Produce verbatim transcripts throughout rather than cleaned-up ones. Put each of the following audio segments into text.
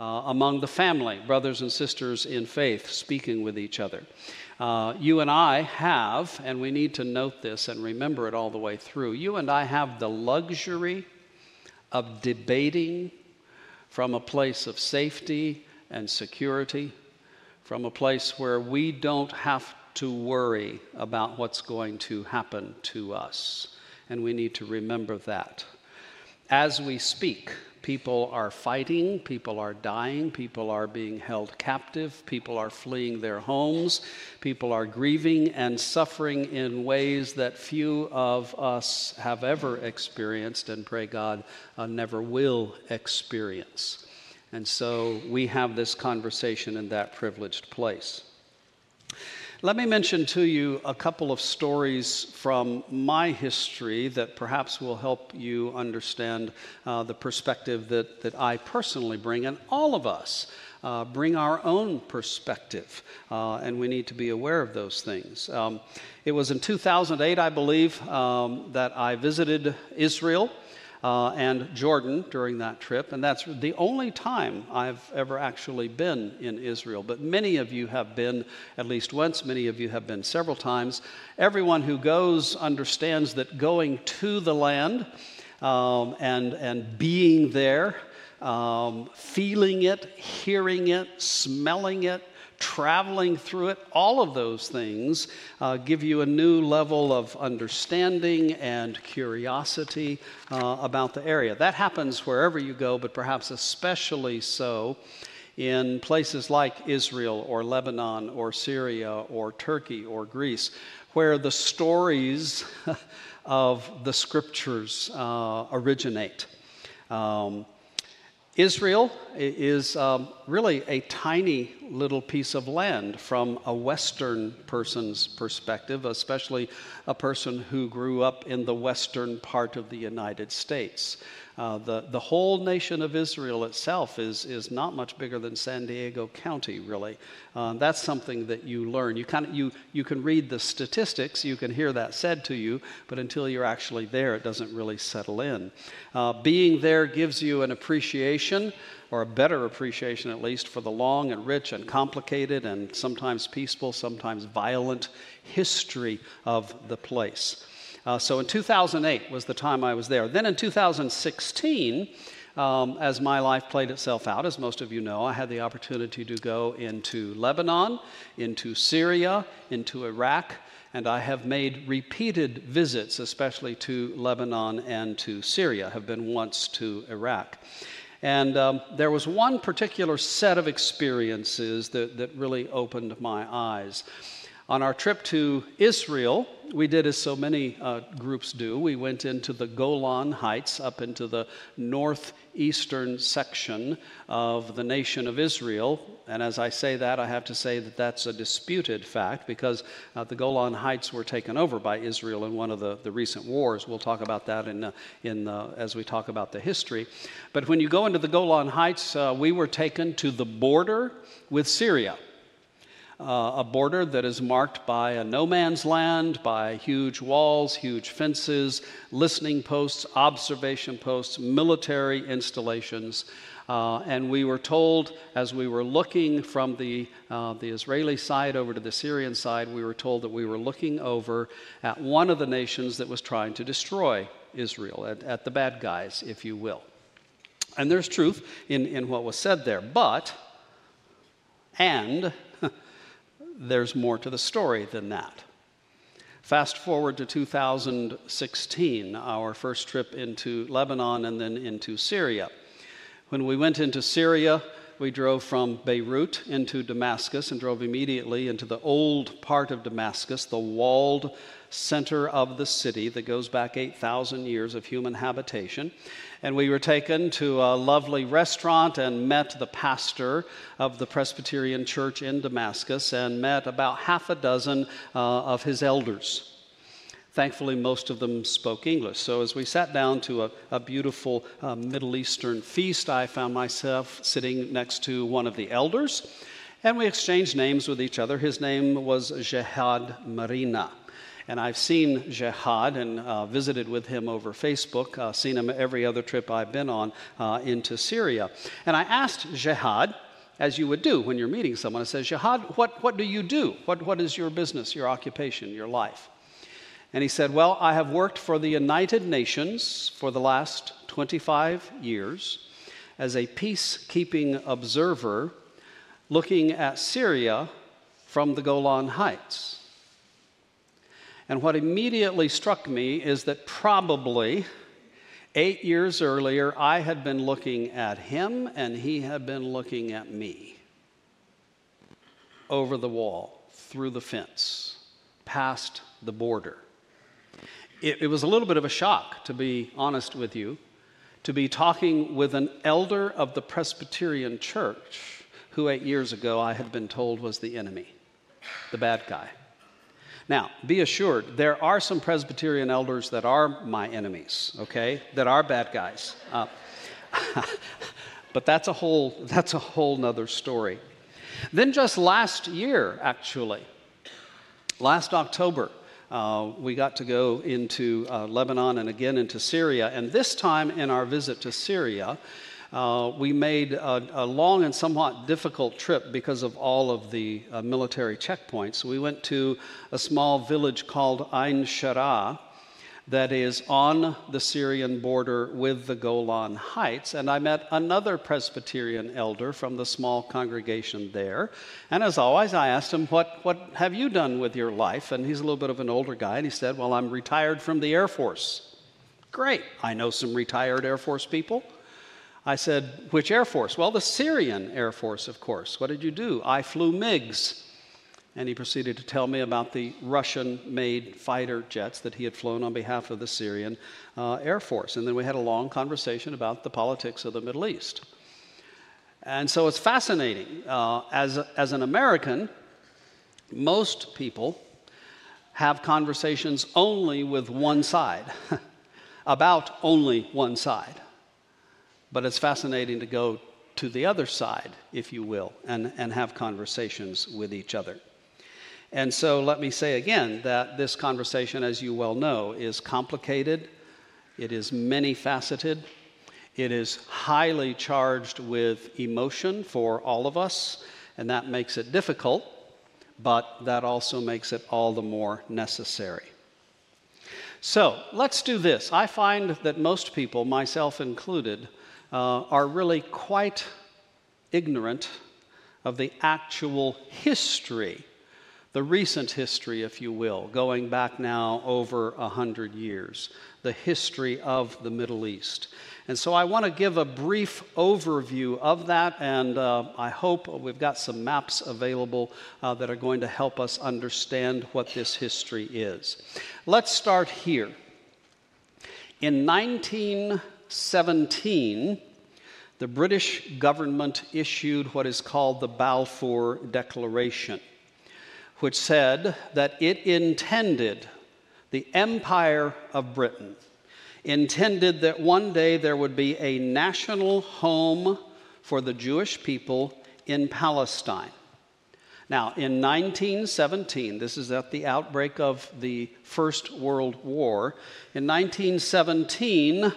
uh, among the family, brothers and sisters in faith, speaking with each other. Uh, you and I have, and we need to note this and remember it all the way through, you and I have the luxury of debating from a place of safety and security, from a place where we don't have to worry about what's going to happen to us. And we need to remember that. As we speak, people are fighting, people are dying, people are being held captive, people are fleeing their homes, people are grieving and suffering in ways that few of us have ever experienced, and pray God uh, never will experience. And so we have this conversation in that privileged place. Let me mention to you a couple of stories from my history that perhaps will help you understand uh, the perspective that, that I personally bring, and all of us uh, bring our own perspective, uh, and we need to be aware of those things. Um, it was in two thousand eight, I believe, um, that I visited Israel Uh, and Jordan during that trip, and that's the only time I've ever actually been in Israel. But many of you have been at least once, many of you have been several times. Everyone who goes understands that going to the land um, and, and being there, um, feeling it, hearing it, smelling it, traveling through it, all of those things uh, give you a new level of understanding and curiosity uh, about the area. That happens wherever you go, but perhaps especially so in places like Israel or Lebanon or Syria or Turkey or Greece, where the stories of the scriptures uh, originate. Um, Israel is um, really a tiny little piece of land from a Western person's perspective, especially a person who grew up in the western part of the United States. Uh, the, the whole nation of Israel itself is, is not much bigger than San Diego County, really. Uh, that's something that you learn. You, kind of, you, you can read the statistics, you can hear that said to you, but until you're actually there, it doesn't really settle in. Uh, being there gives you an appreciation, or a better appreciation at least, for the long and rich and complicated and sometimes peaceful, sometimes violent history of the place. Uh, so in two thousand eight was the time I was there. Then in two thousand sixteen, um, as my life played itself out, as most of you know, I had the opportunity to go into Lebanon, into Syria, into Iraq, and I have made repeated visits, especially to Lebanon and to Syria, have been once to Iraq. And um, there was one particular set of experiences that, that really opened my eyes. On our trip to Israel, we did as so many uh, groups do. We went into the Golan Heights, up into the northeastern section of the nation of Israel. And as I say that, I have to say that that's a disputed fact, because uh, the Golan Heights were taken over by Israel in one of the, the recent wars. We'll talk about that in, uh, in uh, as we talk about the history. But when you go into the Golan Heights, uh, we were taken to the border with Syria. Uh, a border that is marked by a no man's land, by huge walls, huge fences, listening posts, observation posts, military installations. Uh, and we were told, as we were looking from the, uh, the Israeli side over to the Syrian side, we were told that we were looking over at one of the nations that was trying to destroy Israel, at, at the bad guys, if you will. And there's truth in, in what was said there. But, and... there's more to the story than that. Fast forward to two thousand sixteen, our first trip into Lebanon and then into Syria. When we went into Syria, we drove from Beirut into Damascus and drove immediately into the old part of Damascus, the walled center of the city that goes back eight thousand years of human habitation. And we were taken to a lovely restaurant and met the pastor of the Presbyterian Church in Damascus, and met about half a dozen uh, of his elders. Thankfully, most of them spoke English. So as we sat down to a, a beautiful uh, Middle Eastern feast, I found myself sitting next to one of the elders, and we exchanged names with each other. His name was Jehad Marina. And I've seen Jehad and uh, visited with him over Facebook, uh, seen him every other trip I've been on uh, into Syria. And I asked Jehad, as you would do when you're meeting someone, I said, Jehad, what, what do you do? What, what is your business, your occupation, your life? And he said, well, I have worked for the United Nations for the last twenty-five years as a peacekeeping observer looking at Syria from the Golan Heights. And what immediately struck me is that probably eight years earlier, I had been looking at him and he had been looking at me over the wall, through the fence, past the border. It, it was a little bit of a shock, to be honest with you, to be talking with an elder of the Presbyterian Church who eight years ago I had been told was the enemy, the bad guy. Now, be assured, there are some Presbyterian elders that are my enemies, okay, that are bad guys. Uh, but that's a whole, that's a whole nother story. Then just last year, actually, last October, uh, we got to go into uh, Lebanon and again into Syria. And this time in our visit to Syria, Uh, we made a, a long and somewhat difficult trip because of all of the uh, military checkpoints. We went to a small village called Ain Shara that is on the Syrian border with the Golan Heights, and I met another Presbyterian elder from the small congregation there. And as always, I asked him, what, what have you done with your life? And he's a little bit of an older guy, and he said, well, I'm retired from the Air Force. Great, I know some retired Air Force people. I said, which Air Force? Well, the Syrian Air Force, of course. What did you do? I flew MiGs. And he proceeded to tell me about the Russian-made fighter jets that he had flown on behalf of the Syrian uh, Air Force. And then we had a long conversation about the politics of the Middle East. And so it's fascinating. Uh, as, a, as an American, most people have conversations only with one side, about only one side. But it's fascinating to go to the other side, if you will, and, and have conversations with each other. And so let me say again that this conversation, as you well know, is complicated. It is many-faceted. It is highly charged with emotion for all of us, and that makes it difficult, but that also makes it all the more necessary. So let's do this. I find that most people, myself included, Uh, are really quite ignorant of the actual history, the recent history, if you will, going back now over a hundred years, the history of the Middle East. And so I want to give a brief overview of that, and uh, I hope we've got some maps available uh, that are going to help us understand what this history is. Let's start here. In nineteen seventeen, the British government issued what is called the Balfour Declaration, which said that it intended, the Empire of Britain, intended that one day there would be a national home for the Jewish people in Palestine. Now, in nineteen seventeen, this is at the outbreak of the First World War, in nineteen seventeen,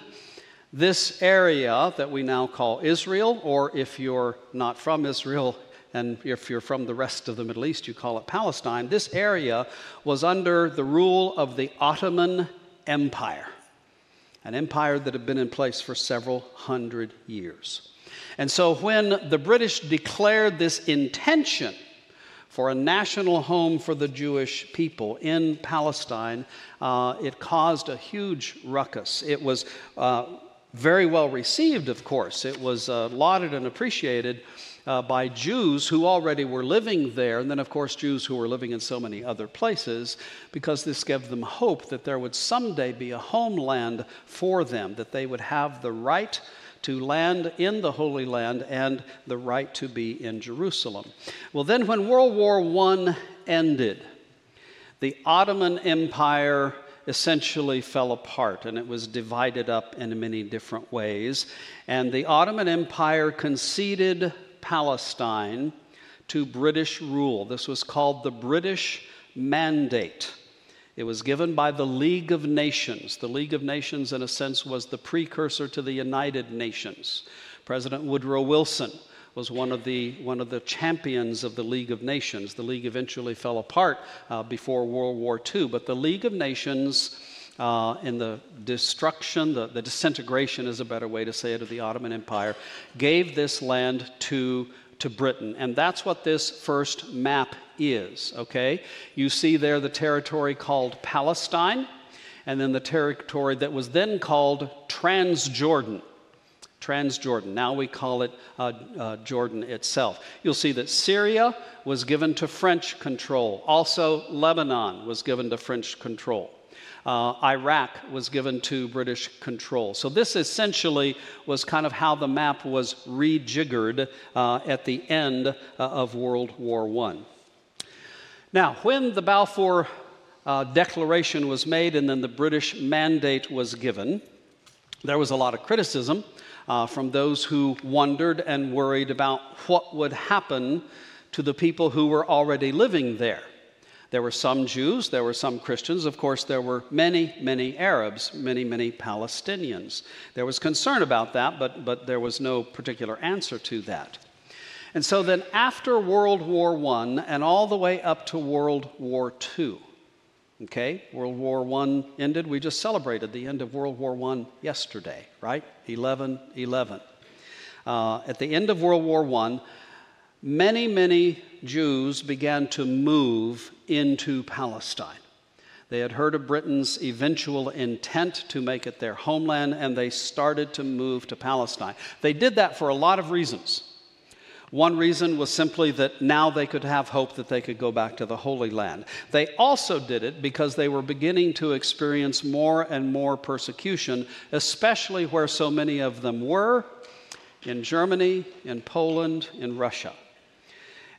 this area that we now call Israel, or if you're not from Israel and if you're from the rest of the Middle East, you call it Palestine, this area was under the rule of the Ottoman Empire, an empire that had been in place for several hundred years. And so when the British declared this intention for a national home for the Jewish people in Palestine, uh, it caused a huge ruckus. It was Uh, very well received, of course. It was uh, lauded and appreciated uh, by Jews who already were living there, and then, of course, Jews who were living in so many other places, because this gave them hope that there would someday be a homeland for them, that they would have the right to land in the Holy Land and the right to be in Jerusalem. Well, then when World War One ended, the Ottoman Empire essentially fell apart, and it was divided up in many different ways. And the Ottoman Empire conceded Palestine to British rule. This was called the British Mandate. It was given by the League of Nations. The League of Nations, in a sense, was the precursor to the United Nations. President Woodrow Wilson was one of the, one of the champions of the League of Nations. The League eventually fell apart uh, before World War Two, but the League of Nations uh, in the destruction, the, the disintegration is a better way to say it, of the Ottoman Empire, gave this land to to Britain. And that's what this first map is, okay? You see there the territory called Palestine, and then the territory that was then called Transjordan. Transjordan. Now we call it uh, uh, Jordan itself. You'll see that Syria was given to French control. Also, Lebanon was given to French control. Uh, Iraq was given to British control. So this essentially was kind of how the map was rejiggered uh, at the end uh, of World War One. Now, when the Balfour uh, Declaration was made and then the British mandate was given, there was a lot of criticism uh, from those who wondered and worried about what would happen to the people who were already living there. There were some Jews, there were some Christians, of course there were many, many Arabs, many, many Palestinians. There was concern about that, but, but there was no particular answer to that. And so then after World War One and all the way up to World War Two, okay, World War One ended, we just celebrated the end of World War One yesterday, right? eleven eleven. Uh, at the end of World War One, many, many Jews began to move into Palestine. They had heard of Britain's eventual intent to make it their homeland, and they started to move to Palestine. They did that for a lot of reasons. One reason was simply that now they could have hope that they could go back to the Holy Land. They also did it because they were beginning to experience more and more persecution, especially where so many of them were, in Germany, in Poland, in Russia.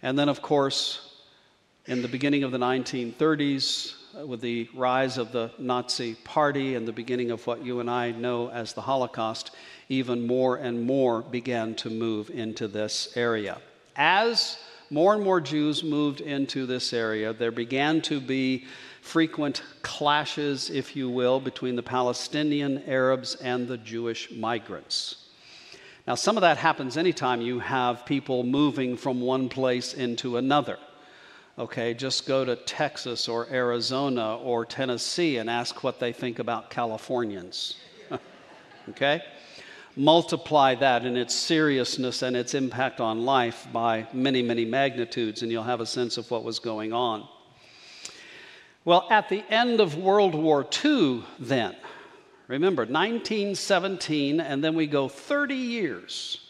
And then, of course, in the beginning of the nineteen thirties, with the rise of the Nazi Party and the beginning of what you and I know as the Holocaust, even more and more began to move into this area. As more and more Jews moved into this area, there began to be frequent clashes, if you will, between the Palestinian Arabs and the Jewish migrants. Now, some of that happens anytime you have people moving from one place into another. Okay, just go to Texas or Arizona or Tennessee and ask what they think about Californians. Okay? Multiply that in its seriousness and its impact on life by many, many magnitudes, and you'll have a sense of what was going on. Well, at the end of World War Two, then, remember, nineteen seventeen, and then we go thirty years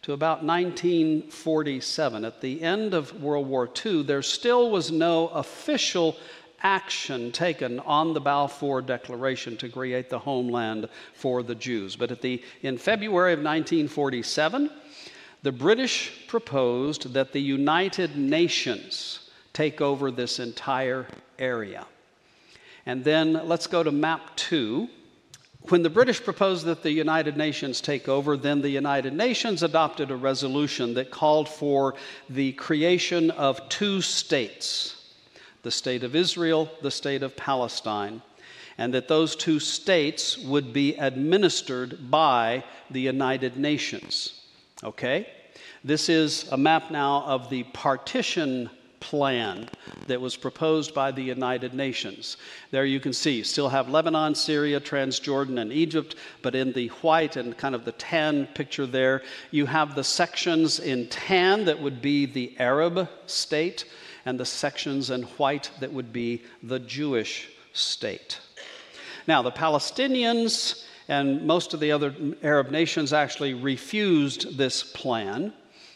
to about nineteen forty-seven. At the end of World War Two, there still was no official action taken on the Balfour Declaration to create the homeland for the Jews. But at the, in February of nineteen forty-seven, the British proposed that the United Nations take over this entire area. And then let's go to map two. When the British proposed that the United Nations take over, then the United Nations adopted a resolution that called for the creation of two states, the state of Israel, the state of Palestine, and that those two states would be administered by the United Nations. Okay? This is a map now of the partition plan that was proposed by the United Nations. There you can see, still have Lebanon, Syria, Transjordan, and Egypt, but in the white and kind of the tan picture there, you have the sections in tan that would be the Arab state, and the sections in white that would be the Jewish state. Now, the Palestinians and most of the other Arab nations actually refused this plan.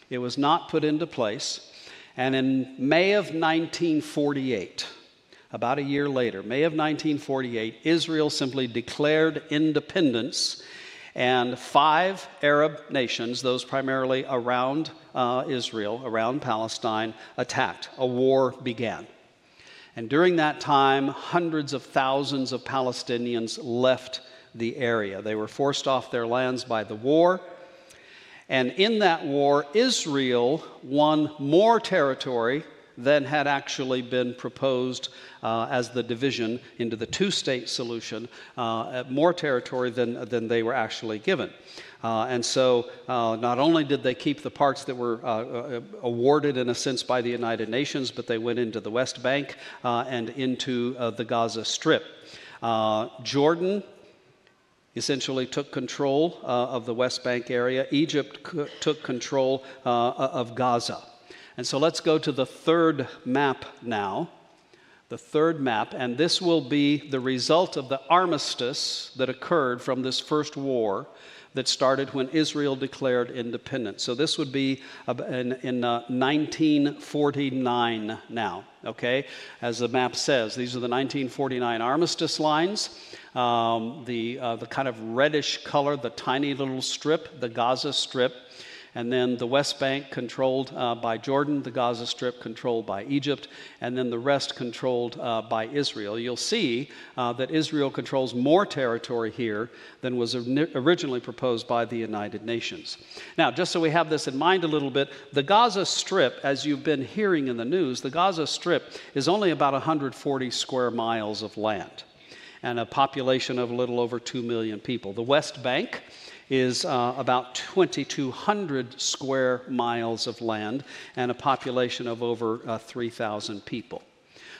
It was not put into place. And in May of nineteen forty-eight, about a year later, May of nineteen forty-eight, Israel simply declared independence, and five Arab nations, those primarily around uh, Israel, around Palestine, attacked. A war began. And during that time, hundreds of thousands of Palestinians left the area. They were forced off their lands by the war. And in that war, Israel won more territory than had actually been proposed uh, as the division into the two-state solution, uh, more territory than, than they were actually given. Uh, and so uh, not only did they keep the parts that were uh, awarded, in a sense, by the United Nations, but they went into the West Bank uh, and into uh, the Gaza Strip. Uh, Jordan essentially took control uh, of the West Bank area. Egypt c took control uh, of Gaza. And so let's go to the third map now, the third map, and this will be the result of the armistice that occurred from this first war that started when Israel declared independence. So this would be in, in uh, nineteen forty-nine now, okay? As the map says, these are the nineteen forty-nine armistice lines. Um, the, uh, the kind of reddish color, the tiny little strip, the Gaza Strip, and then the West Bank controlled uh, by Jordan, the Gaza Strip controlled by Egypt, and then the rest controlled uh, by Israel. You'll see uh, that Israel controls more territory here than was originally proposed by the United Nations. Now, just so we have this in mind a little bit, the Gaza Strip, as you've been hearing in the news, the Gaza Strip is only about one hundred forty square miles of land and a population of a little over two million people. The West Bank is uh, about twenty-two hundred square miles of land and a population of over uh, three thousand people.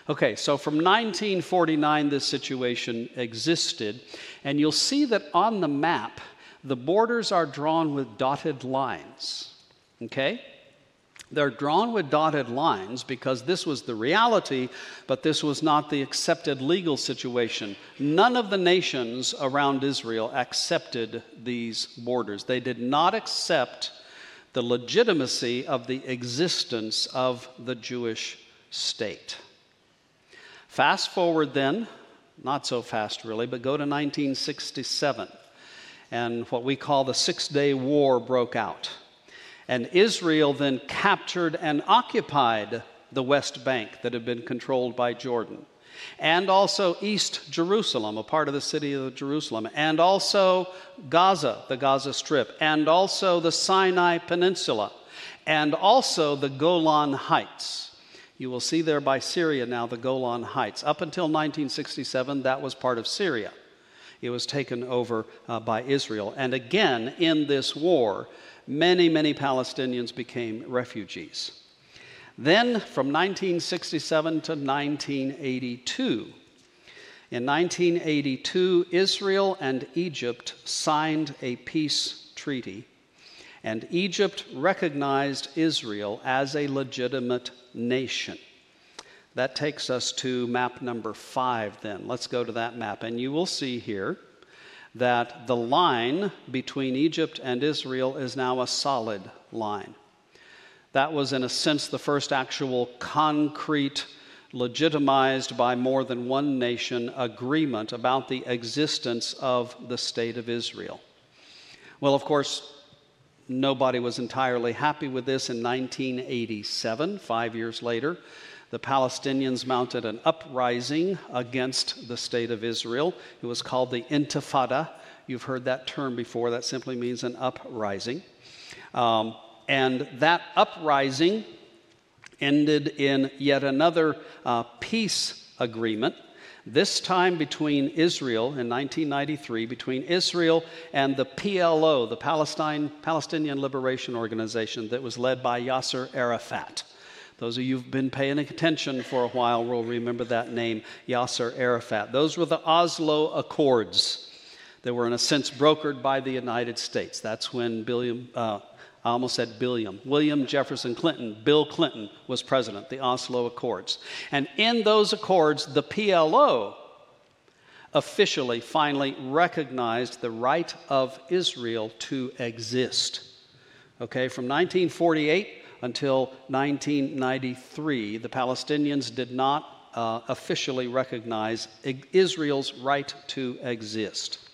Okay, so from nineteen forty-nine this situation existed, and you'll see that on the map the borders are drawn with dotted lines, okay? They're drawn with dotted lines because this was the reality, but this was not the accepted legal situation. None of the nations around Israel accepted these borders. They did not accept the legitimacy of the existence of the Jewish state. Fast forward then, not so fast really, but go to nineteen sixty-seven, and what we call the Six-Day War broke out. And Israel then captured and occupied the West Bank that had been controlled by Jordan, and also East Jerusalem, a part of the city of Jerusalem, and also Gaza, the Gaza Strip, and also the Sinai Peninsula, and also the Golan Heights. You will see there by Syria now the Golan Heights. Up until nineteen sixty-seven, that was part of Syria. It was taken over uh, by Israel. And again, in this war, many, many Palestinians became refugees. Then, from nineteen sixty-seven to nineteen eighty-two, in nineteen eighty-two, Israel and Egypt signed a peace treaty, and Egypt recognized Israel as a legitimate nation. That takes us to map number five, then. Let's go to that map, and you will see here that the line between Egypt and Israel is now a solid line. That was, in a sense, the first actual concrete, legitimized by more than one nation, agreement about the existence of the state of Israel. Well, of course, nobody was entirely happy with this. In nineteen eighty-seven, five years later, the Palestinians mounted an uprising against the state of Israel. It was called the Intifada. You've heard that term before. That simply means an uprising. Um, and that uprising ended in yet another uh, peace agreement, this time between Israel, in nineteen ninety-three, between Israel and the P L O, the Palestine, Palestinian Liberation Organization, that was led by Yasser Arafat. Those of you who've been paying attention for a while will remember that name, Yasser Arafat. Those were the Oslo Accords that were, in a sense, brokered by the United States. That's when William, uh, I almost said Billiam, William Jefferson Clinton, Bill Clinton, was president, the Oslo Accords. And in those accords, the P L O officially, finally recognized the right of Israel to exist. Okay, from nineteen forty-eight... until nineteen ninety-three, the Palestinians did not uh, officially recognize Israel's right to exist.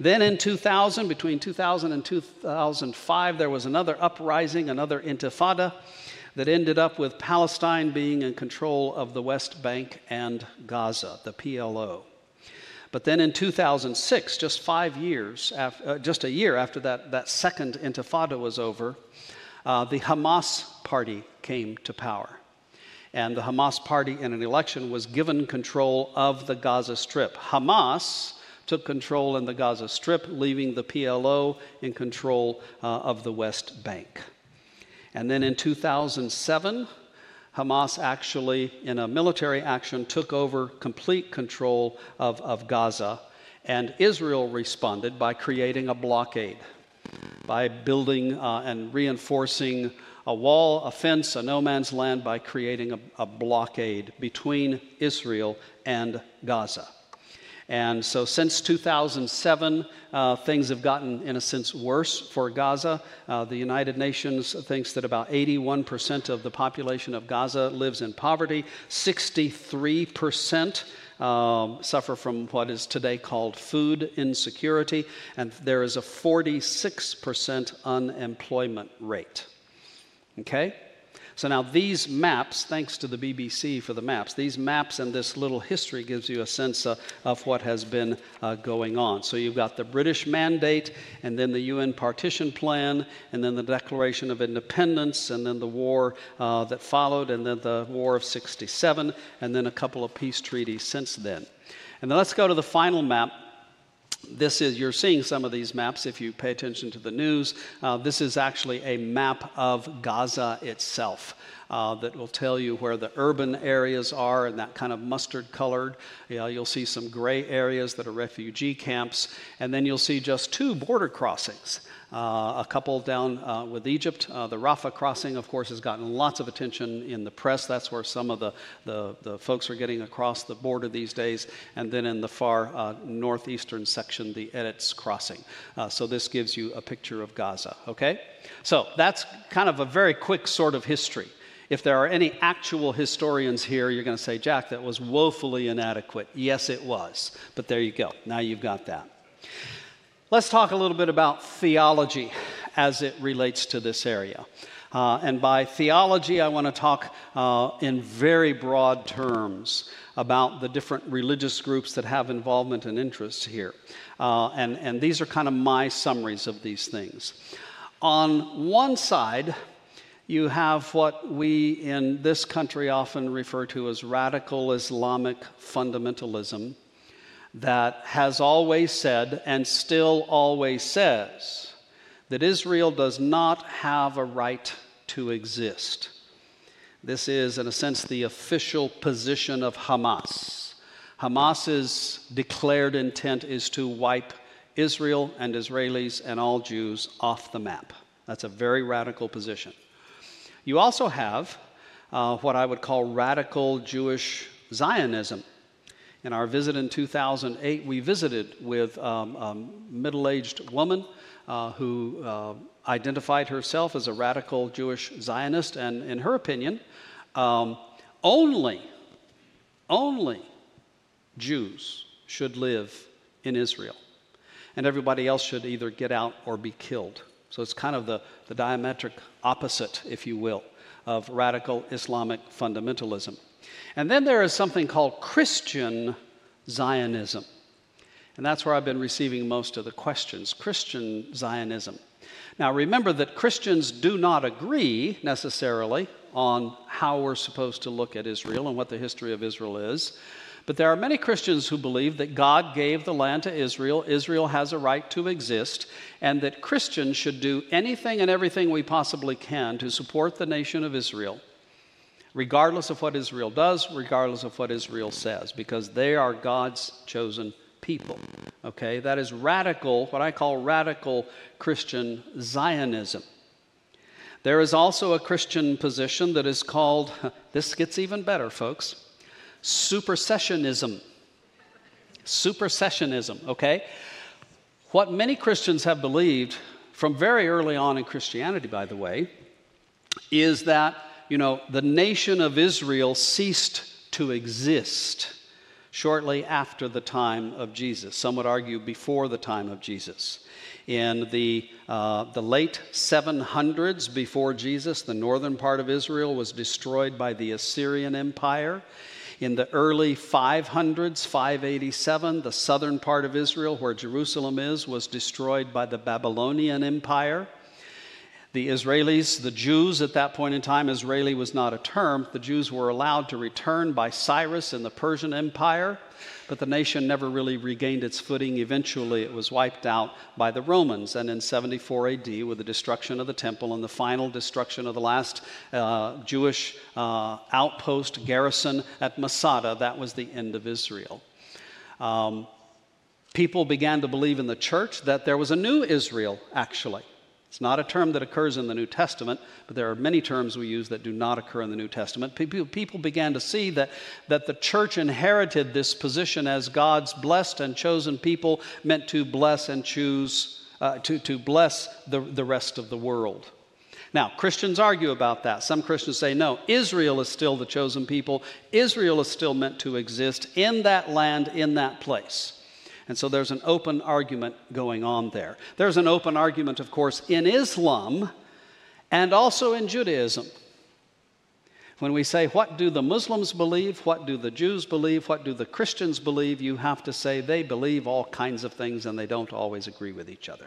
Then in two thousand, between two thousand and two thousand five, there was another uprising, another intifada, that ended up with Palestine being in control of the West Bank and Gaza, the P L O. But then in two thousand six, just five years, after, uh, just a year after that, that second intifada was over, Uh, the Hamas party came to power. and the Hamas party in an election was given control of the Gaza Strip. Hamas took control in the Gaza Strip, leaving the P L O in control uh, of the West Bank. And then in two thousand seven, Hamas actually, in a military action, took over complete control of, of Gaza, and Israel responded by creating a blockade, by building uh, and reinforcing a wall, a fence, a no man's land, by creating a, a blockade between Israel and Gaza. And so since two thousand seven, uh, things have gotten, in a sense, worse for Gaza. Uh, the United Nations thinks that about eighty-one percent of the population of Gaza lives in poverty. sixty-three percent um, suffer from what is today called food insecurity. And there is a forty-six percent unemployment rate. Okay? So now these maps, thanks to the B B C for the maps, these maps and this little history gives you a sense uh, of what has been uh, going on. So you've got the British Mandate, and then the U N Partition Plan, and then the Declaration of Independence, and then the war uh, that followed, and then the War of sixty-seven, and then a couple of peace treaties since then. And then let's go to the final map. This is, you're seeing some of these maps if you pay attention to the news. Uh, this is actually a map of Gaza itself uh, that will tell you where the urban areas are, and that kind of mustard colored. You know, you'll see some gray areas that are refugee camps, and then you'll see just two border crossings. Uh, a couple down uh, with Egypt. Uh, the Rafah crossing, of course, has gotten lots of attention in the press. That's where some of the, the, the folks are getting across the border these days. And then in the far uh, northeastern section, the Erez crossing. Uh, so this gives you a picture of Gaza, okay? So that's kind of a very quick sort of history. If there are any actual historians here, you're going to say, Jack, that was woefully inadequate. Yes, it was. But there you go. Now you've got that. Let's talk a little bit about theology as it relates to this area. Uh, and by theology, I want to talk uh, in very broad terms about the different religious groups that have involvement and interests here. Uh, and, and these are kind of my summaries of these things. On one side, you have what we in this country often refer to as radical Islamic fundamentalism, that has always said, and still always says, that Israel does not have a right to exist. This is, in a sense, the official position of Hamas. Hamas's declared intent is to wipe Israel and Israelis and all Jews off the map. That's a very radical position. You also have uh, what I would call radical Jewish Zionism. In our visit in two thousand eight, we visited with um, a middle-aged woman uh, who uh, identified herself as a radical Jewish Zionist, and in her opinion, um, only, only Jews should live in Israel, and everybody else should either get out or be killed. So it's kind of the, the diametric opposite, if you will, of radical Islamic fundamentalism. And then there is something called Christian Zionism. And that's where I've been receiving most of the questions, Christian Zionism. Now, remember that Christians do not agree necessarily on how we're supposed to look at Israel and what the history of Israel is. But there are many Christians who believe that God gave the land to Israel, Israel has a right to exist, and that Christians should do anything and everything we possibly can to support the nation of Israel, regardless of what Israel does, regardless of what Israel says, because they are God's chosen people. Okay, that is radical, what I call radical Christian Zionism. There is also a Christian position that is called, this gets even better, folks, supersessionism. Supersessionism, okay? What many Christians have believed from very early on in Christianity, by the way, is that, you know, the nation of Israel ceased to exist shortly after the time of Jesus. Some would argue before the time of Jesus. In the, uh, the late seven hundreds before Jesus, the northern part of Israel was destroyed by the Assyrian Empire. In the early five hundreds, five eighty-seven, the southern part of Israel, where Jerusalem is, was destroyed by the Babylonian Empire. The Israelis, the Jews at that point in time, Israeli was not a term. The Jews were allowed to return by Cyrus in the Persian Empire, but the nation never really regained its footing. Eventually, it was wiped out by the Romans. And in seventy-four A D, with the destruction of the temple and the final destruction of the last uh, Jewish uh, outpost garrison at Masada, that was the end of Israel. Um, people began to believe in the church that there was a new Israel, actually. It's not a term that occurs in the New Testament, but there are many terms we use that do not occur in the New Testament. People began to see that, that the church inherited this position as God's blessed and chosen people, meant to bless and choose, uh, to, to bless the, the rest of the world. Now, Christians argue about that. Some Christians say, no, Israel is still the chosen people. Israel is still meant to exist in that land, in that place. And so there's an open argument going on there. There's an open argument, of course, in Islam and also in Judaism. When we say, what do the Muslims believe? What do the Jews believe? What do the Christians believe? You have to say they believe all kinds of things and they don't always agree with each other.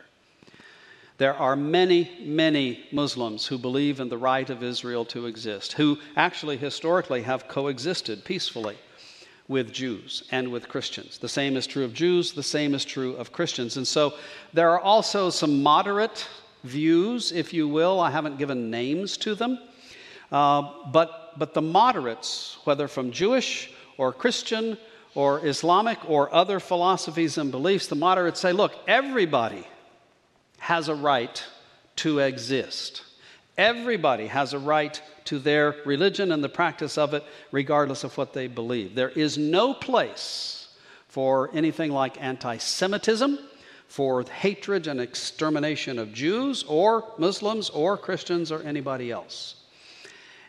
There are many, many Muslims who believe in the right of Israel to exist, who actually historically have coexisted peacefully with Jews and with Christians. The same is true of Jews, the same is true of Christians. And so there are also some moderate views, if you will. I haven't given names to them. Uh, but, but the moderates, whether from Jewish or Christian or Islamic or other philosophies and beliefs, the moderates say, look, everybody has a right to exist. Everybody has a right to their religion and the practice of it, regardless of what they believe. There is no place for anything like anti-Semitism, for hatred and extermination of Jews or Muslims or Christians or anybody else.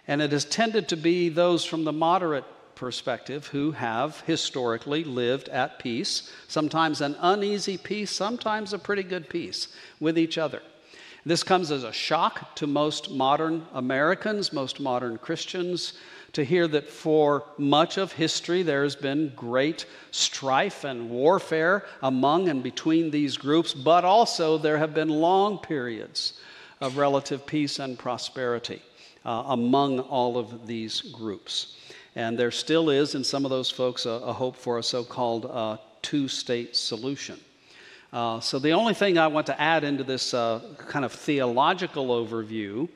And it has tended to be those from the moderate perspective who have historically lived at peace, sometimes an uneasy peace, sometimes a pretty good peace with each other. This comes as a shock to most modern Americans, most modern Christians, to hear that for much of history there has been great strife and warfare among and between these groups, but also there have been long periods of relative peace and prosperity uh, among all of these groups. And there still is, in some of those folks, a, a hope for a so-called uh, two-state solution. Uh, so the only thing I want to add into this uh, kind of theological overview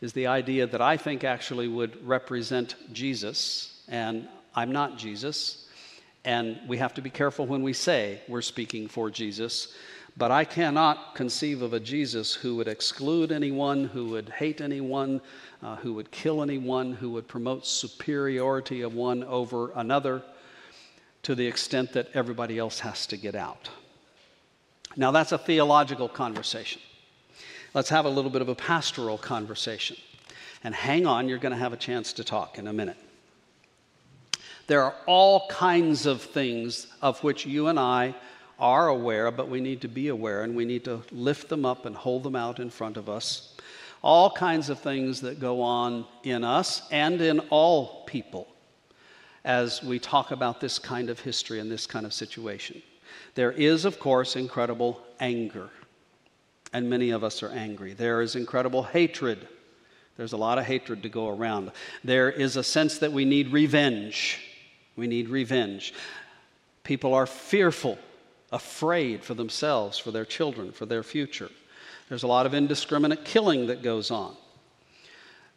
is the idea that I think actually would represent Jesus, and I'm not Jesus, and we have to be careful when we say we're speaking for Jesus, but I cannot conceive of a Jesus who would exclude anyone, who would hate anyone, uh, who would kill anyone, who would promote superiority of one over another to the extent that everybody else has to get out. Now, that's a theological conversation. Let's have a little bit of a pastoral conversation. And hang on, you're going to have a chance to talk in a minute. There are all kinds of things of which you and I are aware, but we need to be aware, and we need to lift them up and hold them out in front of us. All kinds of things that go on in us and in all people as we talk about this kind of history and this kind of situation. There is, of course, incredible anger, and many of us are angry. There is incredible hatred. There's a lot of hatred to go around. There is a sense that we need revenge. We need revenge. People are fearful, afraid for themselves, for their children, for their future. There's a lot of indiscriminate killing that goes on.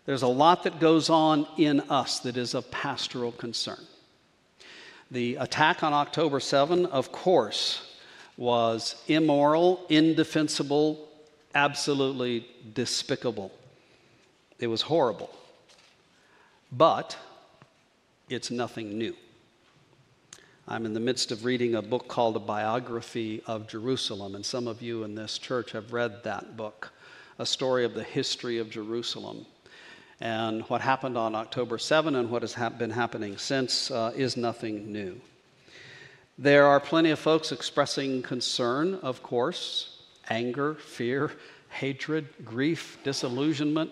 There's a lot that goes on in us that is of pastoral concern. The attack on October seventh, of course, was immoral, indefensible, absolutely despicable. It was horrible. But it's nothing new. I'm in the midst of reading a book called A Biography of Jerusalem, and some of you in this church have read that book, A Story of the History of Jerusalem. And what happened on October seventh and what has ha- been happening since uh, is nothing new. There are plenty of folks expressing concern, of course, anger, fear, hatred, grief, disillusionment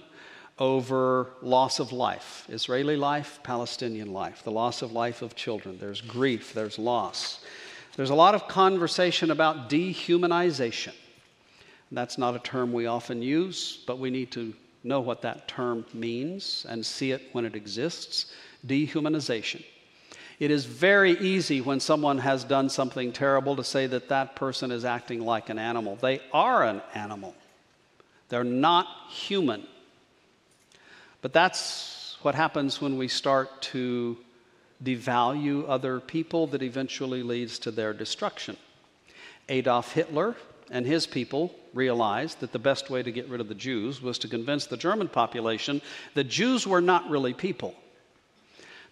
over loss of life, Israeli life, Palestinian life, the loss of life of children. There's grief, there's loss. There's a lot of conversation about dehumanization. That's not a term we often use, but we need to know what that term means and see it when it exists. Dehumanization. It is very easy when someone has done something terrible to say that that person is acting like an animal. They are an animal. They're not human. But that's what happens when we start to devalue other people, that eventually leads to their destruction. Adolf Hitler and his people realized that the best way to get rid of the Jews was to convince the German population that Jews were not really people.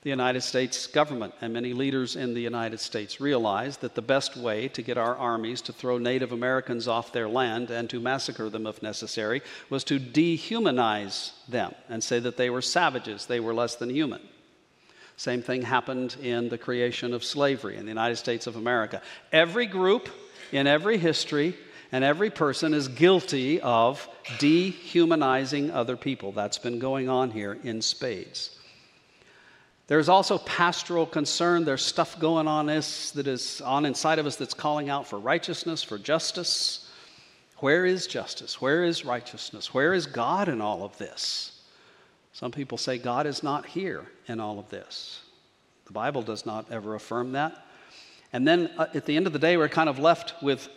The United States government and many leaders in the United States realized that the best way to get our armies to throw Native Americans off their land and to massacre them if necessary was to dehumanize them and say that they were savages, they were less than human. Same thing happened in the creation of slavery in the United States of America. Every group in every history and every person is guilty of dehumanizing other people. That's been going on here in spades. There's also pastoral concern. There's stuff going on us that is on inside of us that's calling out for righteousness, for justice. Where is justice? Where is righteousness? Where is God in all of this? Some people say God is not here in all of this. The Bible does not ever affirm that. And then uh, at the end of the day, we're kind of left with,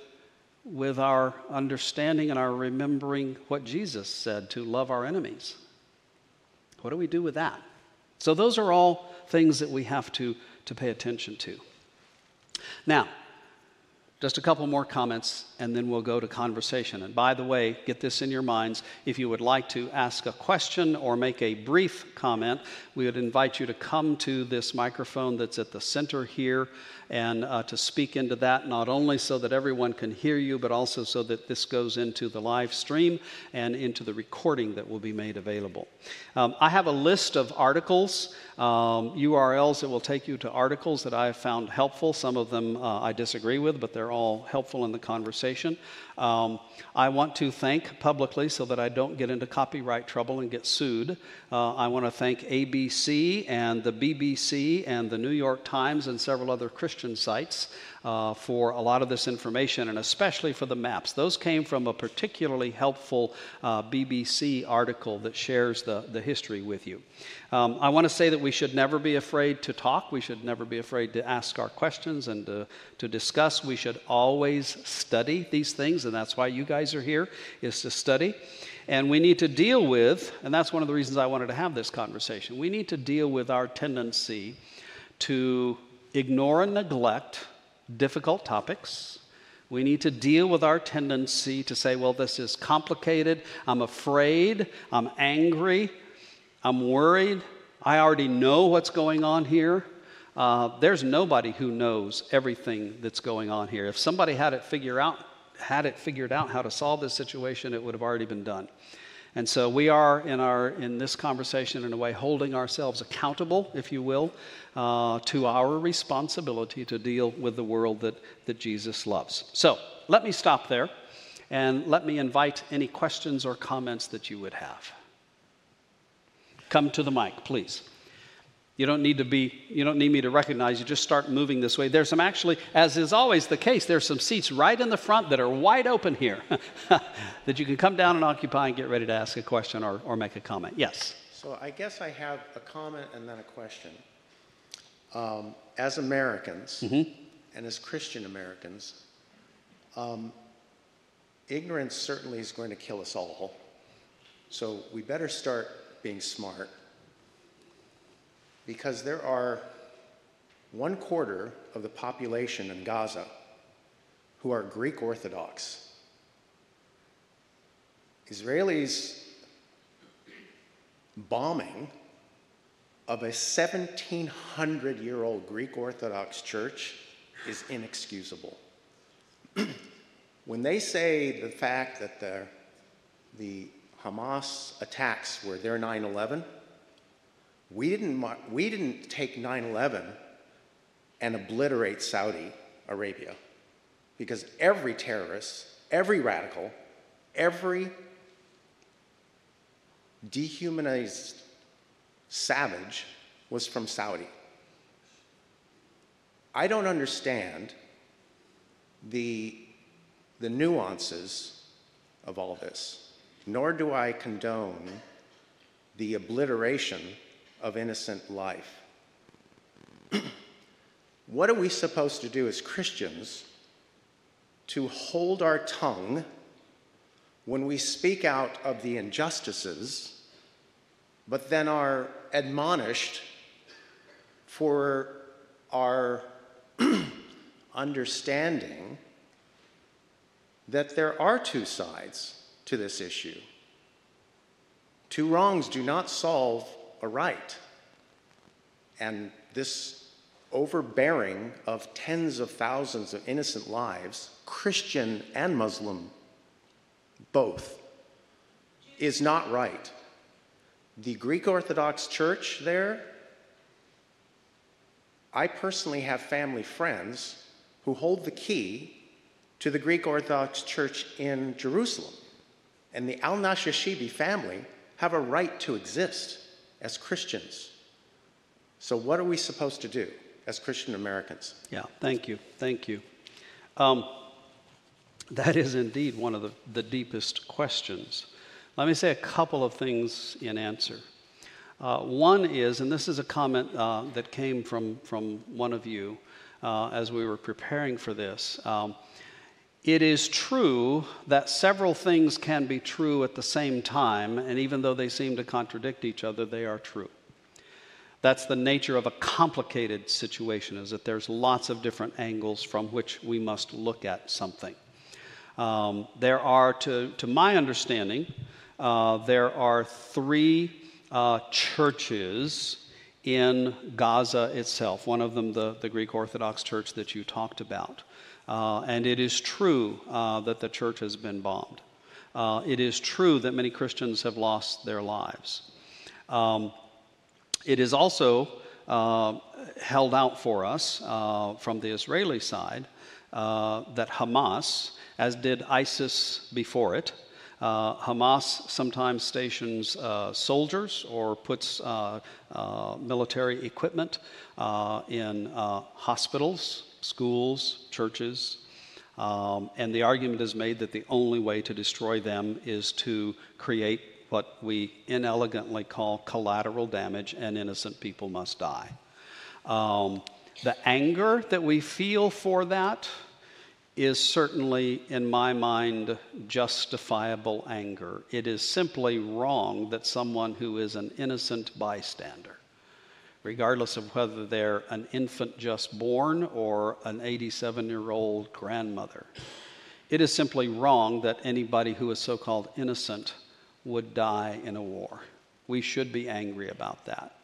with our understanding and our remembering what Jesus said, to love our enemies. What do we do with that? So those are all things that we have to, to pay attention to. Now, just a couple more comments, and then we'll go to conversation. And by the way, get this in your minds. If you would like to ask a question or make a brief comment, we would invite you to come to this microphone that's at the center here and uh, to speak into that, not only so that everyone can hear you, but also so that this goes into the live stream and into the recording that will be made available. Um, I have a list of articles, um, U R Ls that will take you to articles that I have found helpful. Some of them uh, I disagree with, but they're all helpful in the conversation. Um, I want to thank publicly, so that I don't get into copyright trouble and get sued, uh, I want to thank A B C and the B B C and the New York Times and several other Christian sites uh, for a lot of this information, and especially for the maps. Those came from a particularly helpful uh, B B C article that shares the, the history with you. Um, I want to say that we should never be afraid to talk. We should never be afraid to ask our questions and to, to discuss. We should always study these things, and that's why you guys are here, is to study. And we need to deal with, and that's one of the reasons I wanted to have this conversation, we need to deal with our tendency to ignore and neglect difficult topics. We need to deal with our tendency to say, well, this is complicated, I'm afraid, I'm angry, I'm worried, I already know what's going on here. Uh, there's nobody who knows everything that's going on here. If somebody had it figure out, had it figured out how to solve this situation, it would have already been done. And so we are in our in this conversation, in a way, holding ourselves accountable, if you will, uh, to our responsibility to deal with the world that, that Jesus loves. So let me stop there, and let me invite any questions or comments that you would have. Come to the mic, please. You don't need to be, you don't need me to recognize you. Just start moving this way. There's some, actually, as is always the case, there's some seats right in the front that are wide open here that you can come down and occupy and get ready to ask a question or, or make a comment. Yes? So I guess I have a comment and then a question. Um, as Americans, mm-hmm. and as Christian Americans, um, ignorance certainly is going to kill us all. So we better start being smart, because there are one quarter of the population in Gaza who are Greek Orthodox. Israelis bombing of a seventeen hundred year old Greek Orthodox church is inexcusable. When they say the fact that the, the Hamas attacks were their nine eleven. We didn't, we didn't take nine eleven and obliterate Saudi Arabia, because every terrorist, every radical, every dehumanized savage was from Saudi. I don't understand the, the nuances of all this, nor do I condone the obliteration of innocent life. What are we supposed to do as Christians to hold our tongue when we speak out of the injustices, but then are admonished for our understanding that there are two sides to this issue? Two wrongs do not solve a right. And this overbearing of tens of thousands of innocent lives, Christian and Muslim, both, is not right. The Greek Orthodox Church there, I personally have family friends who hold the key to the Greek Orthodox Church in Jerusalem, and the Al-Nashashibi family have a right to exist as Christians. So what are we supposed to do as Christian Americans? Yeah, thank you, thank you. Um, that is indeed one of the, the deepest questions. Let me say a couple of things in answer. Uh, one is, and this is a comment uh, that came from, from one of you uh, as we were preparing for this, um, it is true that several things can be true at the same time, and even though they seem to contradict each other, they are true. That's the nature of a complicated situation, is that there's lots of different angles from which we must look at something. Um, there are, to, to my understanding, uh, there are three uh, churches in Gaza itself, one of them the, the Greek Orthodox Church that you talked about. Uh, and it is true uh, that the church has been bombed. Uh, it is true that many Christians have lost their lives. Um, It is also uh, held out for us uh, from the Israeli side uh, that Hamas, as did ISIS before it, uh, Hamas sometimes stations uh, soldiers or puts uh, uh, military equipment uh, in uh, hospitals, schools, churches, um, and the argument is made that the only way to destroy them is to create what we inelegantly call collateral damage, and innocent people must die. Um, the anger that we feel for that is certainly, in my mind, justifiable anger. It is simply wrong that someone who is an innocent bystander, regardless of whether they're an infant just born or an eighty-seven-year-old grandmother, it is simply wrong that anybody who is so-called innocent would die in a war. We should be angry about that.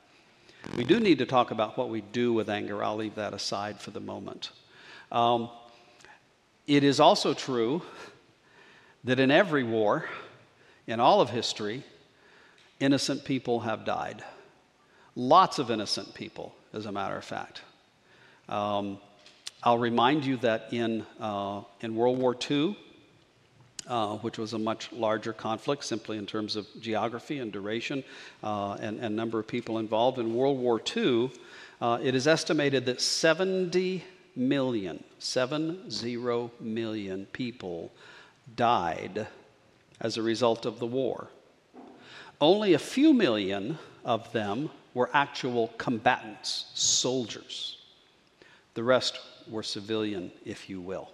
We do need to talk about what we do with anger. I'll leave that aside for the moment. Um, it is also true that in every war, in all of history, innocent people have died. Lots of innocent people, as a matter of fact. Um, I'll remind you that in, uh, in World War Two, Uh, which was a much larger conflict simply in terms of geography and duration uh, and, and number of people involved. In World War Two, uh, it is estimated that seventy million, seven zero million people died as a result of the war. Only a few million of them were actual combatants, soldiers. The rest were civilian, if you will.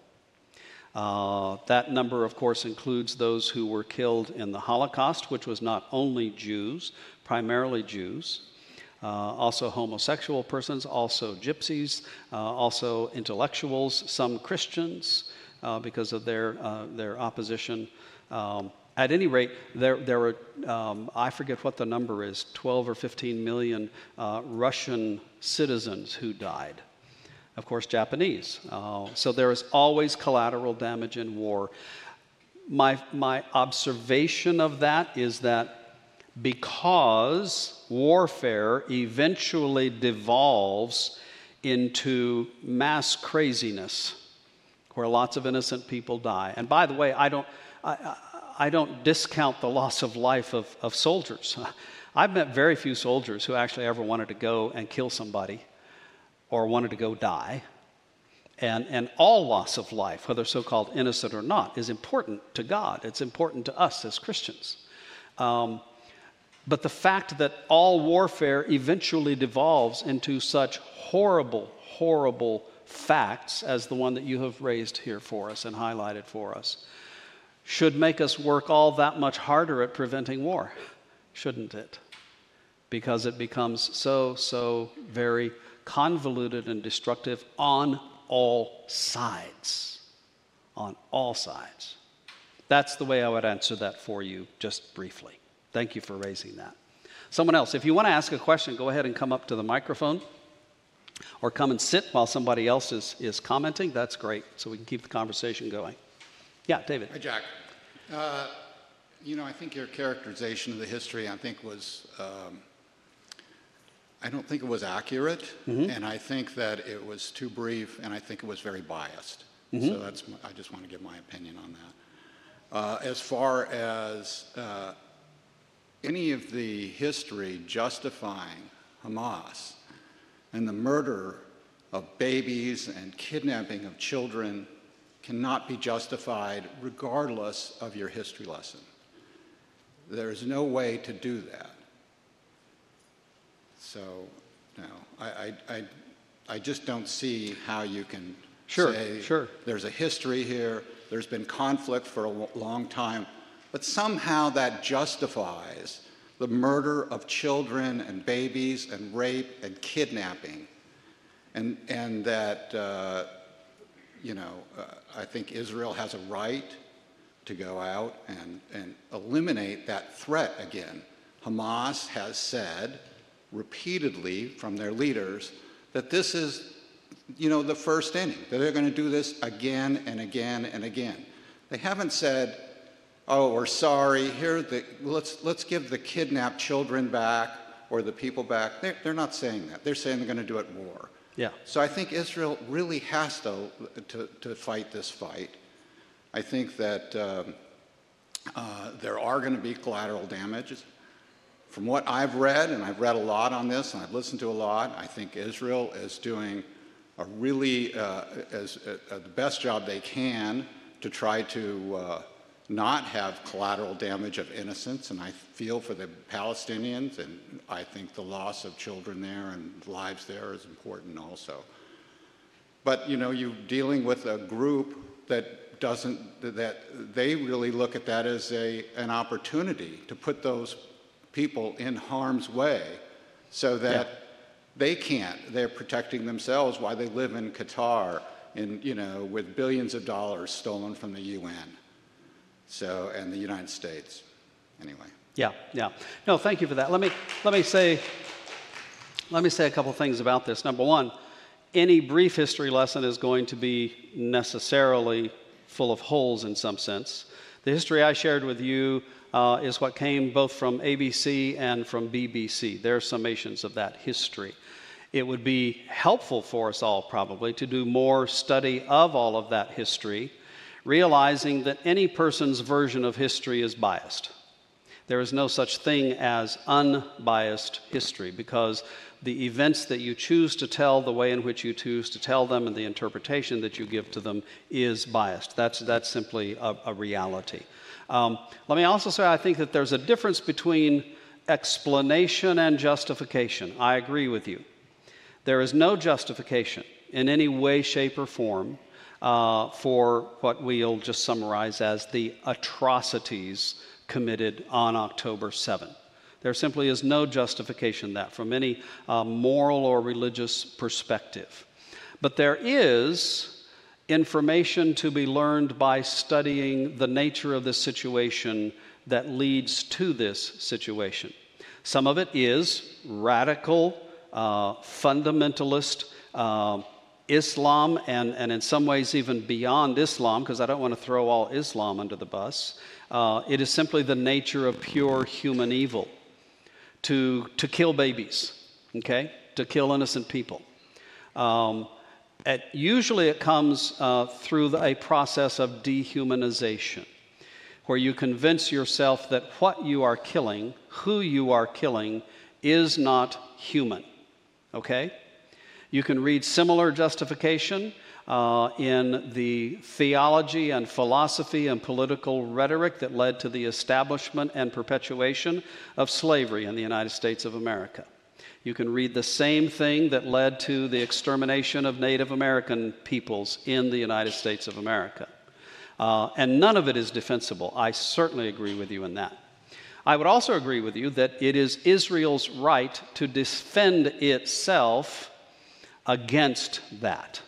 Uh, that number, of course, includes those who were killed in the Holocaust, which was not only Jews, primarily Jews, uh, also homosexual persons, also gypsies, uh, also intellectuals, some Christians uh, because of their, uh, their opposition. Um, at any rate, there, there were, um, I forget what the number is, twelve or fifteen million uh, Russian citizens who died. Of course, Japanese. Uh, so there is always collateral damage in war. My, my observation of that is that because warfare eventually devolves into mass craziness, where lots of innocent people die. And by the way, I don't, I, I don't discount the loss of life of, of soldiers. I've met very few soldiers who actually ever wanted to go and kill somebody, or wanted to go die, And, and all loss of life, whether so-called innocent or not, is important to God. It's important to us as Christians. Um, but the fact that all warfare eventually devolves into such horrible, horrible facts as the one that you have raised here for us and highlighted for us should make us work all that much harder at preventing war, shouldn't it? Because it becomes so, so very convoluted and destructive on all sides, on all sides. That's the way I would answer that for you, just briefly. Thank you for raising that. Someone else, if you want to ask a question, go ahead and come up to the microphone or come and sit while somebody else is, is commenting. That's great, so we can keep the conversation going. Yeah, David. Hi, Jack. Uh, you know, I think your characterization of the history, I think, was... Um, I don't think it was accurate, mm-hmm. and I think that it was too brief, and I think it was very biased. Mm-hmm. So that's, I just want to give my opinion on that. Uh, as far as uh, any of the history justifying Hamas and the murder of babies and kidnapping of children cannot be justified regardless of your history lesson. There is no way to do that. So, no, I, I, I just don't see how you can sure, say sure. there's a history here, there's been conflict for a long time, but somehow that justifies the murder of children and babies and rape and kidnapping. And, and that, uh, you know, uh, I think Israel has a right to go out and, and eliminate that threat again. Hamas has said repeatedly from their leaders that this is, you know, the first inning, that they're going to do this again and again and again. They haven't said, oh, we're sorry, here the, let's let's give the kidnapped children back or the people back. They're, they're not saying that. They're saying they're going to do it more. Yeah. So I think Israel really has to to, to fight this fight. I think that um, uh, there are going to be collateral damages. From what I've read, and I've read a lot on this, and I've listened to a lot, I think Israel is doing a really, uh, as, uh, the best job they can to try to uh, not have collateral damage of innocence, and I feel for the Palestinians, and I think the loss of children there and lives there is important also. But, you know, you're dealing with a group that doesn't, that they really look at that as a, an opportunity to put those people in harm's way so that yeah. they can't. They're protecting themselves while they live in Qatar in, you know, with billions of dollars stolen from the U N So, and the United States, anyway. Yeah, yeah. No, thank you for that. Let me, let me say, let me say a couple things about this. Number one, any brief history lesson is going to be necessarily full of holes in some sense. The history I shared with you Uh, is what came both from A B C and from B B C. Their summations of that history. It would be helpful for us all probably to do more study of all of that history, realizing that any person's version of history is biased. There is no such thing as unbiased history because the events that you choose to tell, the way in which you choose to tell them, and the interpretation that you give to them is biased. That's, that's simply a, a reality. Um, let me also say I think that there's a difference between explanation and justification. I agree with you. There is no justification in any way, shape, or form uh, for what we'll just summarize as the atrocities committed on October seventh. There simply is no justification that from any uh, moral or religious perspective. But there is information to be learned by studying the nature of the situation that leads to this situation. Some of it is radical, uh, fundamentalist uh, Islam, and, and in some ways even beyond Islam, because I don't want to throw all Islam under the bus. Uh, it is simply the nature of pure human evil to, to kill babies, okay? To kill innocent people. Um, It, usually it comes uh, through the, a process of dehumanization, where you convince yourself that what you are killing, who you are killing, is not human, okay? You can read similar justification uh, in the theology and philosophy and political rhetoric that led to the establishment and perpetuation of slavery in the United States of America. You can read the same thing that led to the extermination of Native American peoples in the United States of America. Uh, and none of it is defensible. I certainly agree with you in that. I would also agree with you that it is Israel's right to defend itself against that.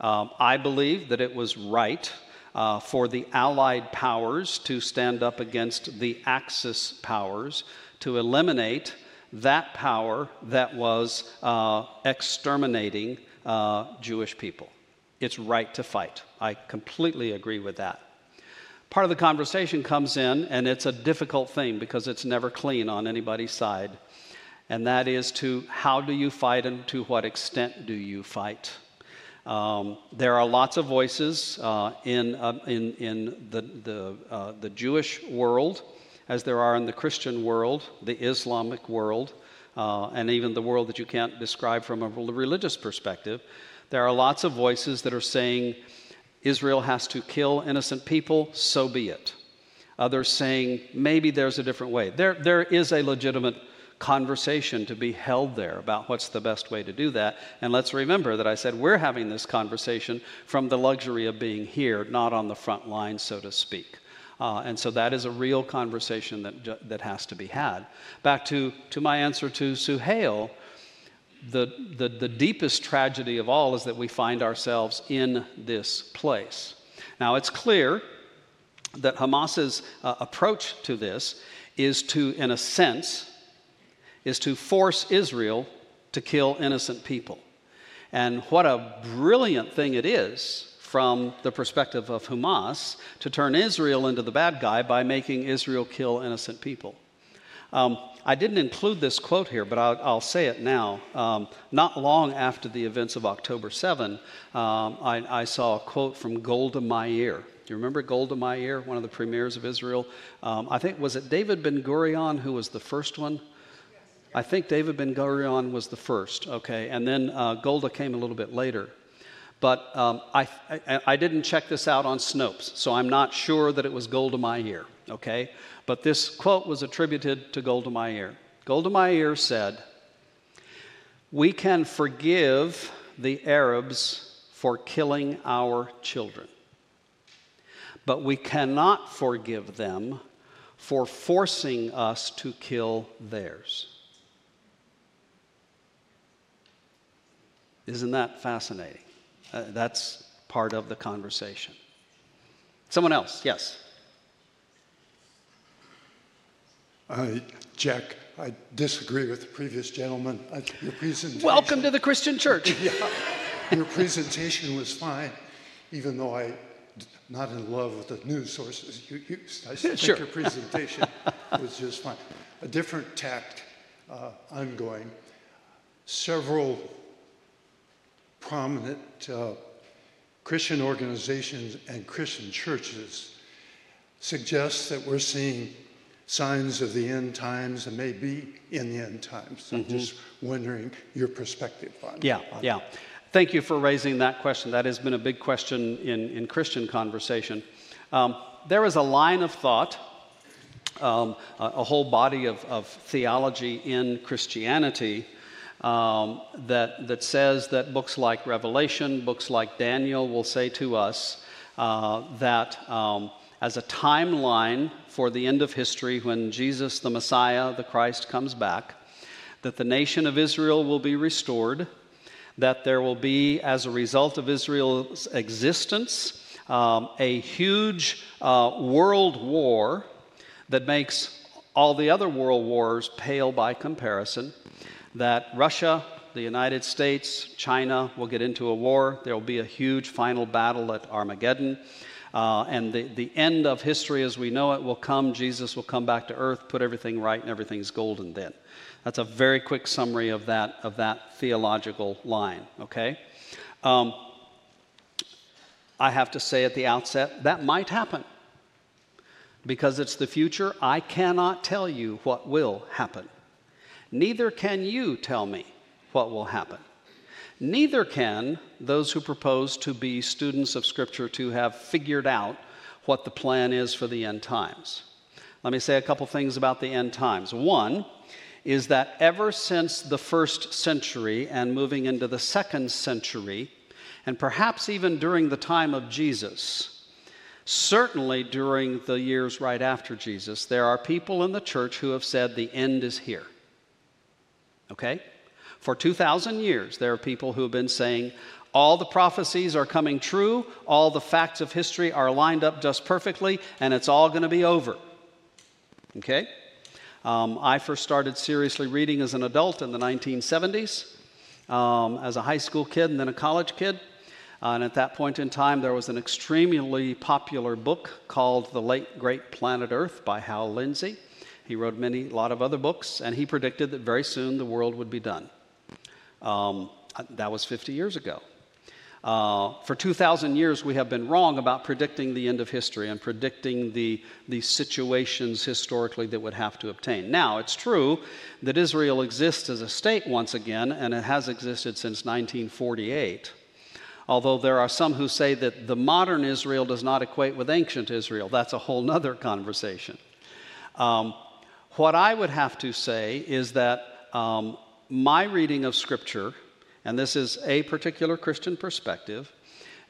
Um, I believe that it was right uh, for the Allied powers to stand up against the Axis powers to eliminate that power that was uh, exterminating uh, Jewish people. It's right to fight. I completely agree with that. Part of the conversation comes in, and it's a difficult thing because it's never clean on anybody's side, and that is to how do you fight and to what extent do you fight? Um, there are lots of voices uh, in, uh, in, in the, the, uh, the Jewish world, as there are in the Christian world, the Islamic world, uh, and even the world that you can't describe from a religious perspective. There are lots of voices that are saying Israel has to kill innocent people, so be it. Others saying maybe there's a different way. There, there is a legitimate conversation to be held there about what's the best way to do that. And let's remember that I said we're having this conversation from the luxury of being here, not on the front line, so to speak. Uh, and so that is a real conversation that, that has to be had. Back to, to my answer to Suhail, the, the, the deepest tragedy of all is that we find ourselves in this place. Now, it's clear that Hamas's uh, approach to this is to, in a sense, is to force Israel to kill innocent people. And what a brilliant thing it is from the perspective of Hamas to turn Israel into the bad guy by making Israel kill innocent people. Um, I didn't include this quote here, but I'll, I'll say it now. Um, not long after the events of October seventh, um, I, I saw a quote from Golda Meir. Do you remember Golda Meir, one of the premiers of Israel? Um, I think, was it David Ben-Gurion who was the first one? I think David Ben-Gurion was the first, okay? And then uh, Golda came a little bit later. But um, I, I, I didn't check this out on Snopes, so I'm not sure that it was Golda Meir, okay? But this quote was attributed to Golda Meir. Golda Meir said, "We can forgive the Arabs for killing our children, but we cannot forgive them for forcing us to kill theirs." Isn't that fascinating? Uh, that's part of the conversation. Someone else, yes. Uh, Jack, I disagree with the previous gentleman. Uh, your presentation. Welcome to the Christian Church. Yeah, your presentation was fine, even though I'm not in love with the news sources you used. I think sure. Your presentation was just fine. A different tact uh, ongoing. Several prominent uh, Christian organizations and Christian churches suggest that we're seeing signs of the end times and may be in the end times. Mm-hmm. I'm just wondering your perspective on, yeah, on yeah. that. Yeah, yeah. Thank you for raising that question. That has been a big question in, in Christian conversation. Um, there is a line of thought, um, a, a whole body of, of theology in Christianity Um, that, that says that books like Revelation, books like Daniel will say to us uh, that um, as a timeline for the end of history when Jesus, the Messiah, the Christ, comes back, that the nation of Israel will be restored, that there will be, as a result of Israel's existence, um, a huge uh, world war that makes all the other world wars pale by comparison, that Russia, the United States, China will get into a war. There will be a huge final battle at Armageddon. Uh, and the, the end of history as we know it will come. Jesus will come back to earth, put everything right, and everything's golden then. That's a very quick summary of that, of that theological line, okay? Um, I have to say at the outset, that might happen. Because it's the future, I cannot tell you what will happen. Neither can you tell me what will happen. Neither can those who propose to be students of Scripture to have figured out what the plan is for the end times. Let me say a couple things about the end times. One is that ever since the first century and moving into the second century, and perhaps even during the time of Jesus, certainly during the years right after Jesus, there are people in the church who have said the end is here. Okay? For two thousand years, there are people who have been saying, all the prophecies are coming true, all the facts of history are lined up just perfectly, and it's all going to be over. Okay? Um, I first started seriously reading as an adult in the nineteen seventies, um, as a high school kid and then a college kid. Uh, and at that point in time, there was an extremely popular book called The Late Great Planet Earth by Hal Lindsey. He wrote many, a lot of other books, and he predicted that very soon the world would be done. Um, that was fifty years ago. Uh, for two thousand years, we have been wrong about predicting the end of history and predicting the, the situations historically that would have to obtain. Now, it's true that Israel exists as a state once again, and it has existed since nineteen forty-eight, although there are some who say that the modern Israel does not equate with ancient Israel. That's a whole nother conversation. Um, what I would have to say is that um, my reading of Scripture, and this is a particular Christian perspective,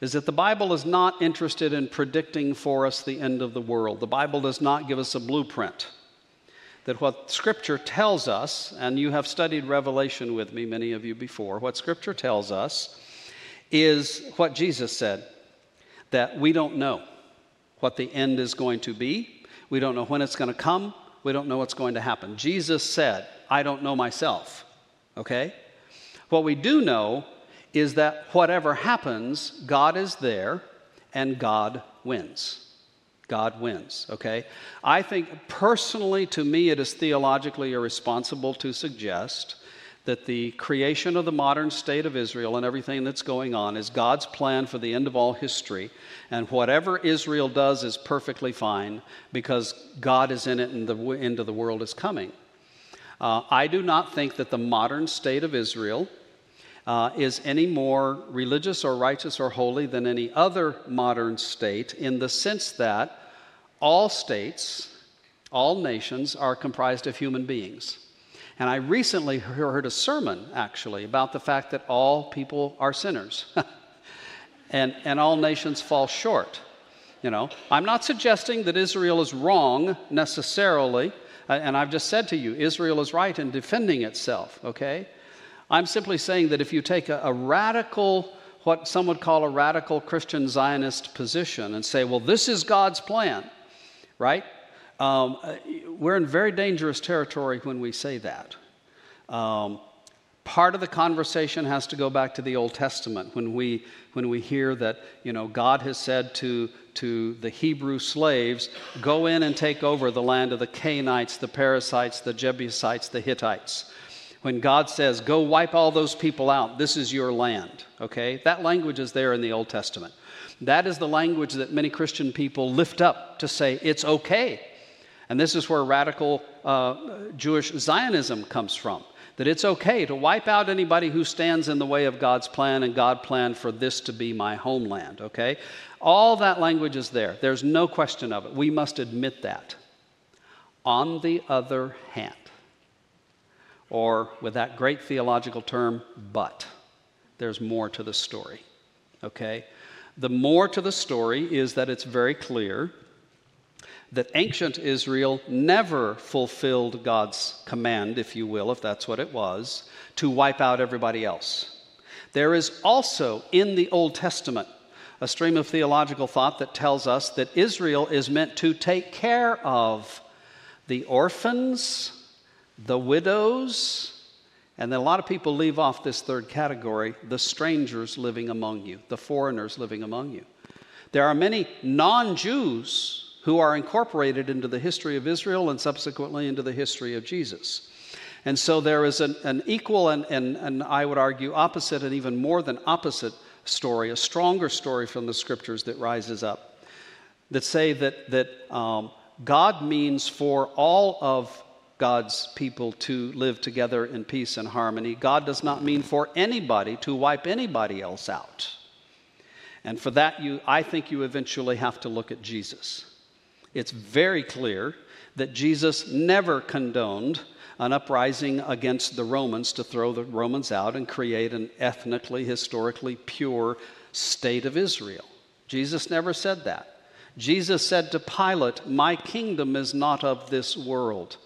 is that the Bible is not interested in predicting for us the end of the world. The Bible does not give us a blueprint. That what Scripture tells us, and you have studied Revelation with me, many of you before, what Scripture tells us is what Jesus said, that we don't know what the end is going to be. We don't know when it's going to come. We don't know what's going to happen. Jesus said, I don't know myself, okay? What we do know is that whatever happens, God is there and God wins. God wins, okay? I think personally, to me, it is theologically irresponsible to suggest that the creation of the modern state of Israel and everything that's going on is God's plan for the end of all history, and whatever Israel does is perfectly fine because God is in it and the end of the world is coming. Uh, I do not think that the modern state of Israel uh, is any more religious or righteous or holy than any other modern state, in the sense that all states, all nations are comprised of human beings. And I recently heard a sermon, actually, about the fact that all people are sinners and, and all nations fall short. You know, I'm not suggesting that Israel is wrong necessarily. And I've just said to you, Israel is right in defending itself, okay? I'm simply saying that if you take a, a radical, what some would call a radical Christian Zionist position and say, well, this is God's plan, right? Um, we're in very dangerous territory when we say that. Um, part of the conversation has to go back to the Old Testament when we, when we hear that, you know, God has said to... to the Hebrew slaves, go in and take over the land of the Canaanites, the Perizzites, the Jebusites, the Hittites. When God says, go wipe all those people out, this is your land, okay? That language is there in the Old Testament. That is the language that many Christian people lift up to say, it's okay. And this is where radical uh, Jewish Zionism comes from, that it's okay to wipe out anybody who stands in the way of God's plan, and God planned for this to be my homeland, okay? All that language is there. There's no question of it. We must admit that. On the other hand, or with that great theological term, but, there's more to the story, okay? The more to the story is that it's very clear that ancient Israel never fulfilled God's command, if you will, if that's what it was, to wipe out everybody else. There is also in the Old Testament a stream of theological thought that tells us that Israel is meant to take care of the orphans, the widows, and then a lot of people leave off this third category, the strangers living among you, the foreigners living among you. There are many non-Jews who are incorporated into the history of Israel and subsequently into the history of Jesus. And so there is an, an equal and, and, and I would argue opposite and even more than opposite story, a stronger story from the Scriptures that rises up, that say that, that um, God means for all of God's people to live together in peace and harmony. God does not mean for anybody to wipe anybody else out. And for that, you, I think you eventually have to look at Jesus. It's very clear that Jesus never condoned an uprising against the Romans to throw the Romans out and create an ethnically, historically pure state of Israel. Jesus never said that. Jesus said to Pilate, "My kingdom is not of this world,"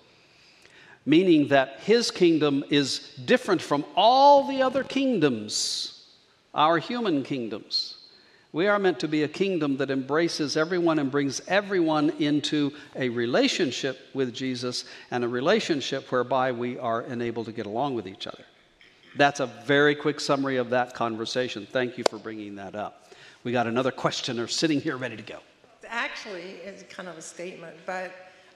meaning that his kingdom is different from all the other kingdoms, our human kingdoms. We are meant to be a kingdom that embraces everyone and brings everyone into a relationship with Jesus, and a relationship whereby we are enabled to get along with each other. That's a very quick summary of that conversation. Thank you for bringing that up. We got another questioner sitting here ready to go. Actually, it's kind of a statement, but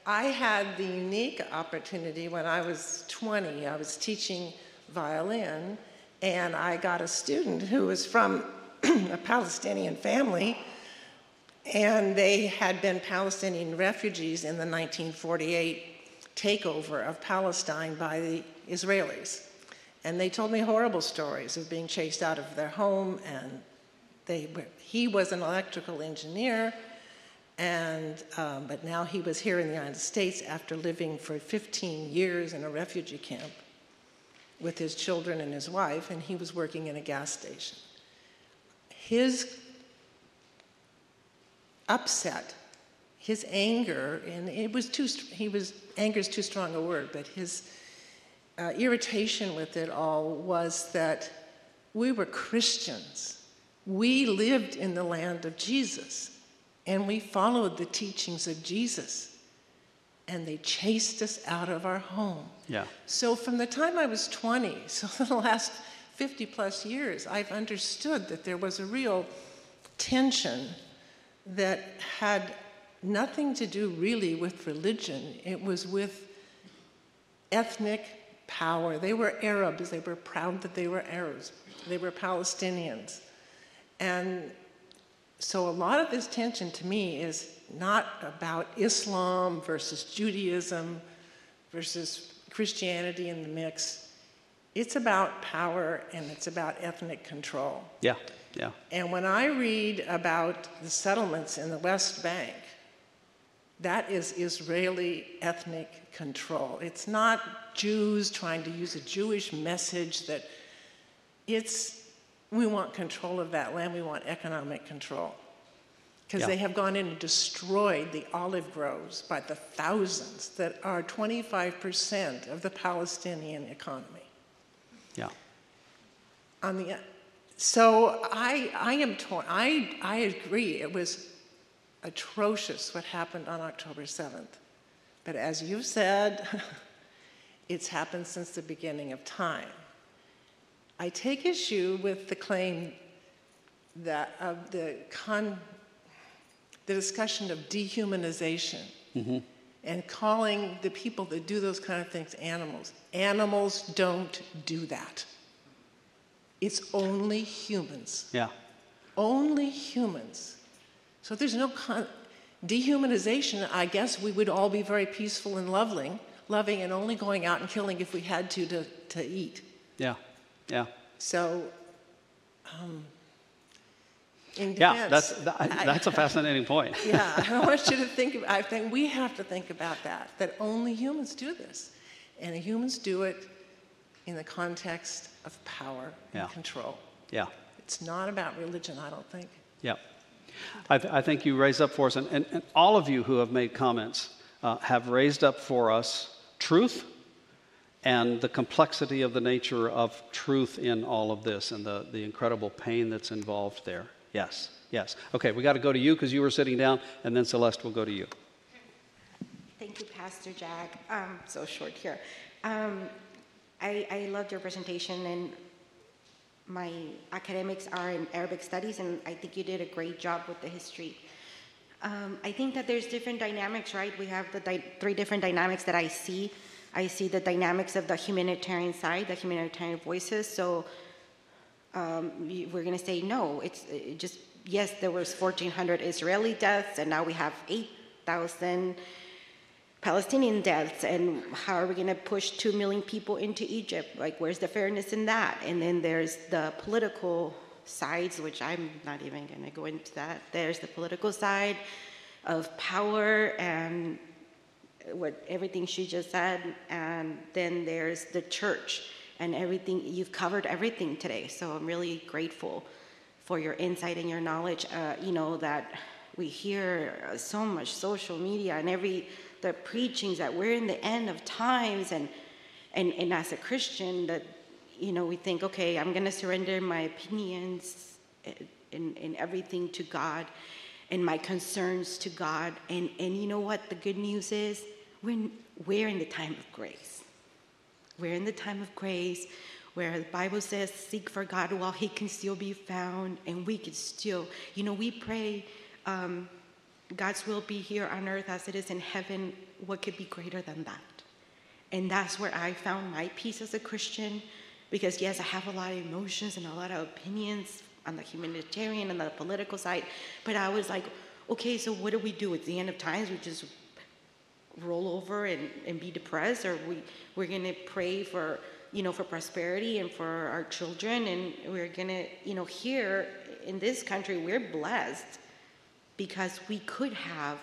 I had the unique opportunity when I was twenty. I was teaching violin, and I got a student who was from a Palestinian family, and they had been Palestinian refugees in the nineteen forty-eight takeover of Palestine by the Israelis. And they told me horrible stories of being chased out of their home, and they were, he was an electrical engineer, and um, but now he was here in the United States after living for fifteen years in a refugee camp with his children and his wife, and he was working in a gas station. His upset, his anger, and it was too, he was, anger's too strong a word, but his uh, irritation with it all was that we were Christians. We lived in the land of Jesus, and we followed the teachings of Jesus, and they chased us out of our home. Yeah. So from the time I was twenty, so the last fifty plus years, I've understood that there was a real tension that had nothing to do really with religion. It was with ethnic power. They were Arabs. They were proud that they were Arabs. They were Palestinians. And so a lot of this tension to me is not about Islam versus Judaism versus Christianity in the mix. It's about power, and it's about ethnic control. Yeah, yeah. And when I read about the settlements in the West Bank, that is Israeli ethnic control. It's not Jews trying to use a Jewish message. That it's, we want control of that land, we want economic control. Because yeah. they have gone in and destroyed the olive groves by the thousands that are twenty-five percent of the Palestinian economy. Yeah. On the so I I am torn. I I agree. It was atrocious what happened on October seventh, but as you said, it's happened since the beginning of time. I take issue with the claim that of the con the discussion of dehumanization. Mm-hmm. And calling the people that do those kind of things animals. Animals don't do that. It's only humans. Yeah. Only humans. So there's no con- dehumanization. I guess we would all be very peaceful and loving, loving and only going out and killing if we had to to, to eat. Yeah, yeah. So, um, in defense, yeah, that's that, that's I, a fascinating point. Yeah, I want you to think. About, I think we have to think about that. That only humans do this, and humans do it in the context of power yeah. and control. Yeah, it's not about religion, I don't think. Yeah, I, th- I think you raise up for us, and, and, and all of you who have made comments uh, have raised up for us truth. And the complexity of the nature of truth in all of this, and the, the incredible pain that's involved there. Yes, yes. Okay, we got to go to you because you were sitting down, and then Celeste will go to you. Thank you, Pastor Jack. Um, so short here. Um, I, I loved your presentation, and my academics are in Arabic studies, and I think you did a great job with the history. Um, I think that there's different dynamics, right? We have the di- three different dynamics that I see. I see the dynamics of the humanitarian side, the humanitarian voices. So. Um, we're going to say no. It's it just yes. There was fourteen hundred Israeli deaths, and now we have eight thousand. Palestinian deaths, and how are we going to push two million people into Egypt? Like, where's the fairness in that? And then there's the political sides, which I'm not even going to go into that. There's the political side of power and what everything she just said, and then there's the church and everything. You've covered everything today, so I'm really grateful for your insight and your knowledge. Uh, you know that we hear so much social media and every the preachings that we're in the end of times, and and and as a Christian, that you know we think, okay, I'm going to surrender my opinions and and everything to God, and my concerns to God, and and you know what? The good news is we're we're in the time of grace. We're in the time of grace, where the Bible says, "Seek for God while He can still be found," and we can still, you know, we pray. Um, God's will be here on earth as it is in heaven. What could be greater than that? And that's where I found my peace as a Christian, because yes, I have a lot of emotions and a lot of opinions on the humanitarian and the political side, but I was like, okay, so what do we do? It's the end of times, we just roll over and, and be depressed, or we, we're gonna pray for, you know, for prosperity and for our children, and we're gonna, you know, here in this country, we're blessed, because we could have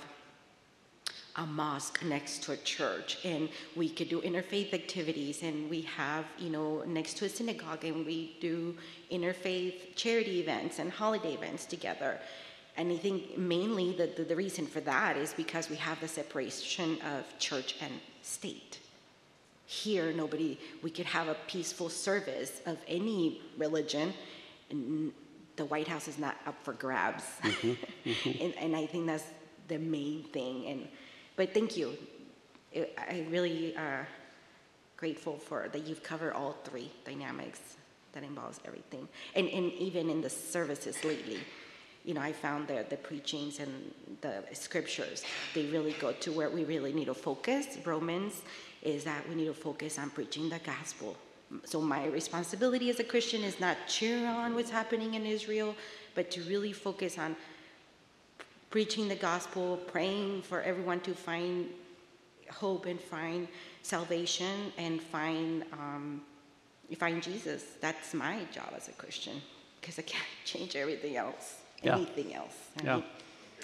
a mosque next to a church, and we could do interfaith activities, and we have, you know, next to a synagogue, and we do interfaith charity events and holiday events together. And I think mainly the, the, the reason for that is because we have the separation of church and state. Here, nobody, we could have a peaceful service of any religion, and the White House is not up for grabs. Mm-hmm. Mm-hmm. and, and I think that's the main thing. And But thank you. I'm really uh, grateful for that you've covered all three dynamics that involves everything. And, and even in the services lately, you know, I found that the preachings and the scriptures, they really go to where we really need to focus. Romans is that we need to focus on preaching the gospel. So my responsibility as a Christian is not cheer on what's happening in Israel, but to really focus on preaching the gospel, praying for everyone to find hope and find salvation and find um, find Jesus. That's my job as a Christian, because I can't change everything else, yeah. anything else. I yeah, mean.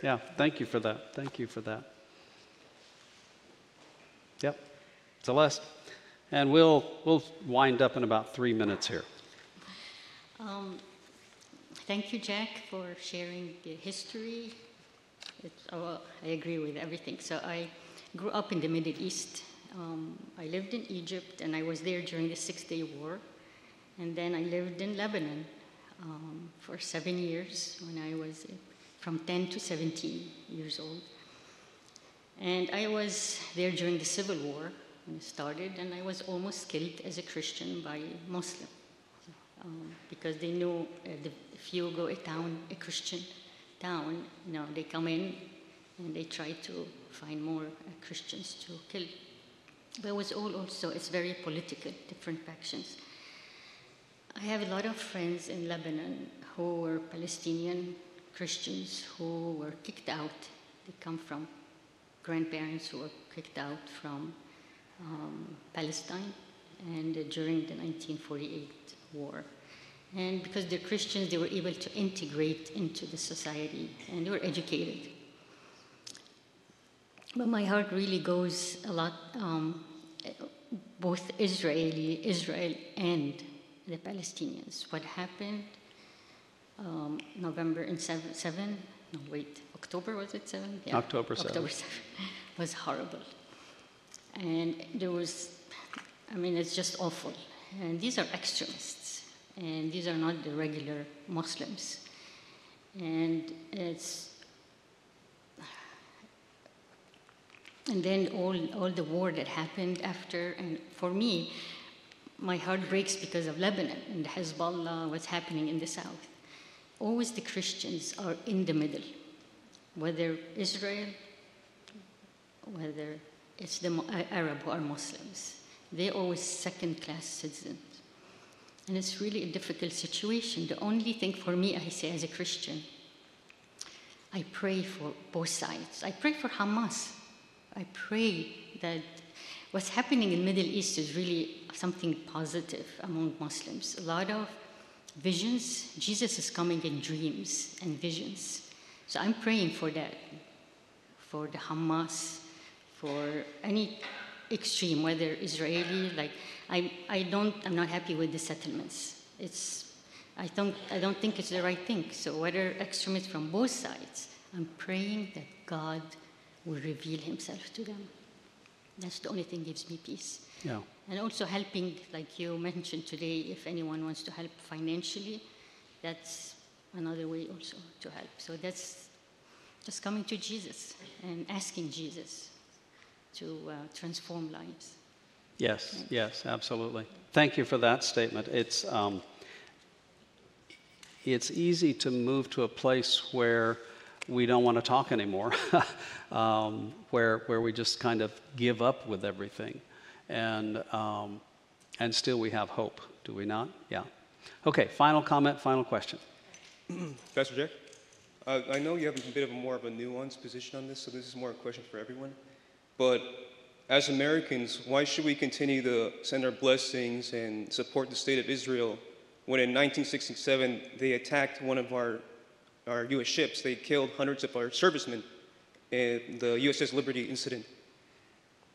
yeah. Thank you for that. Thank you for that. Yep, Celeste, and we'll we'll wind up in about three minutes here. Um, thank you, Jack, for sharing your history. It's, oh, I agree with everything. So I grew up in the Middle East. Um, I lived in Egypt, and I was there during the Six-Day War. And then I lived in Lebanon um, for seven years when I was from ten to seventeen years old. And I was there during the Civil War when it started, and I was almost killed as a Christian by Muslim um, because they knew if you go a town, a Christian, down, you know, they come in and they try to find more uh, Christians to kill. But it was all also, it's very political, different factions. I have a lot of friends in Lebanon who were Palestinian Christians who were kicked out. They come from grandparents who were kicked out from um, Palestine and uh, during the nineteen forty-eight war. And because they're Christians, they were able to integrate into the society, and they were educated. But my heart really goes a lot, um, both Israeli, Israel and the Palestinians. What happened um, November and seven, seven, no wait, October was it seven? Yeah, October seventh. October seventh was horrible. And there was, I mean, it's just awful. And these are extremists. And these are not the regular Muslims. And it's, and then all, all the war that happened after, and for me, my heart breaks because of Lebanon and Hezbollah, what's happening in the south. Always the Christians are in the middle, whether Israel, whether it's the Arab or Muslims. They're always second-class citizens. And it's really a difficult situation. The only thing for me, I say as a Christian, I pray for both sides. I pray for Hamas. I pray that what's happening in the Middle East is really something positive among Muslims. A lot of visions. Jesus is coming in dreams and visions. So I'm praying for that, for the Hamas, for any extreme, whether Israeli, like, I, I don't, I'm not happy with the settlements. It's, I don't, I don't think it's the right thing. So whether extremists from both sides, I'm praying that God will reveal himself to them. That's the only thing that gives me peace. Yeah. And also helping, like you mentioned today, if anyone wants to help financially, that's another way also to help. So that's just coming to Jesus and asking Jesus to uh, transform lives. Yes, right? Yes, absolutely. Thank you for that statement. It's, um, it's easy to move to a place where we don't want to talk anymore, um, where, where we just kind of give up with everything. And, um, and still we have hope, do we not? Yeah. Okay, final comment, final question. Pastor Jack, uh, I know you have a bit of a more of a nuanced position on this, so this is more a question for everyone. But as Americans, why should we continue to send our blessings and support the state of Israel when in nineteen sixty-seven they attacked one of our, our U S ships? They killed hundreds of our servicemen in the U S S Liberty incident.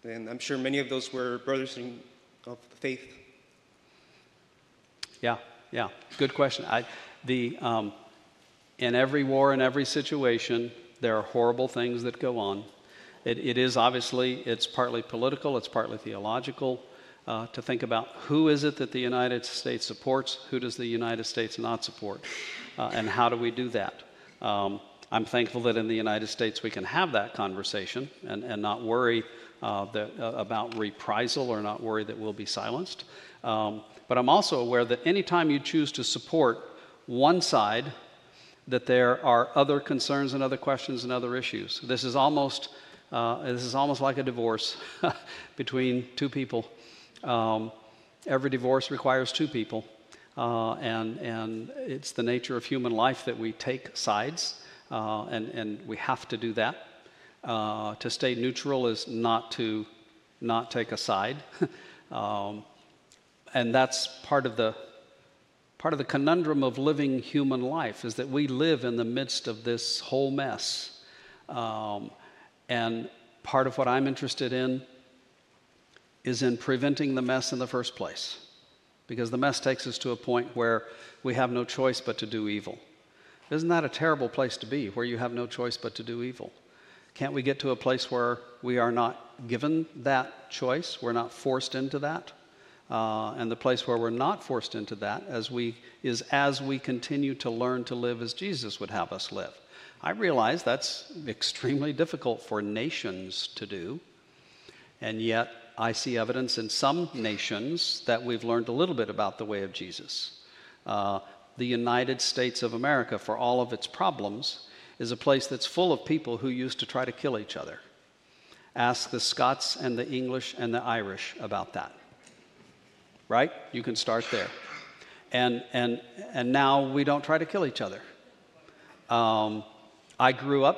And I'm sure many of those were brothers in, of faith. Yeah, yeah, good question. I, the, um, in every war, in every situation, there are horrible things that go on. It, it is obviously, it's partly political, it's partly theological, uh, to think about who is it that the United States supports, who does the United States not support, uh, and how do we do that? Um, I'm thankful that in the United States we can have that conversation and, and not worry Uh, that, uh, about reprisal or not worry that we'll be silenced. Um, but I'm also aware that anytime you choose to support one side, that there are other concerns and other questions and other issues. This is almost, uh, this is almost like a divorce between two people. Um, every divorce requires two people, uh, and, and it's the nature of human life that we take sides, uh, and, and we have to do that. Uh, to stay neutral is not to not take a side, um, and that's part of the part of the conundrum of living human life, is that we live in the midst of this whole mess, um, and part of what I'm interested in is in preventing the mess in the first place, because the mess takes us to a point where we have no choice but to do evil. Isn't that a terrible place to be, where you have no choice but to do evil? Can't we get to a place where we are not given that choice? We're not forced into that? Uh, and the place where we're not forced into that as we, is as we continue to learn to live as Jesus would have us live. I realize that's extremely difficult for nations to do, and yet I see evidence in some nations that we've learned a little bit about the way of Jesus. Uh, the United States of America, for all of its problems, is a place that's full of people who used to try to kill each other. Ask the Scots and the English and the Irish about that. Right? You can start there. And, and, and now we don't try to kill each other. Um, I grew up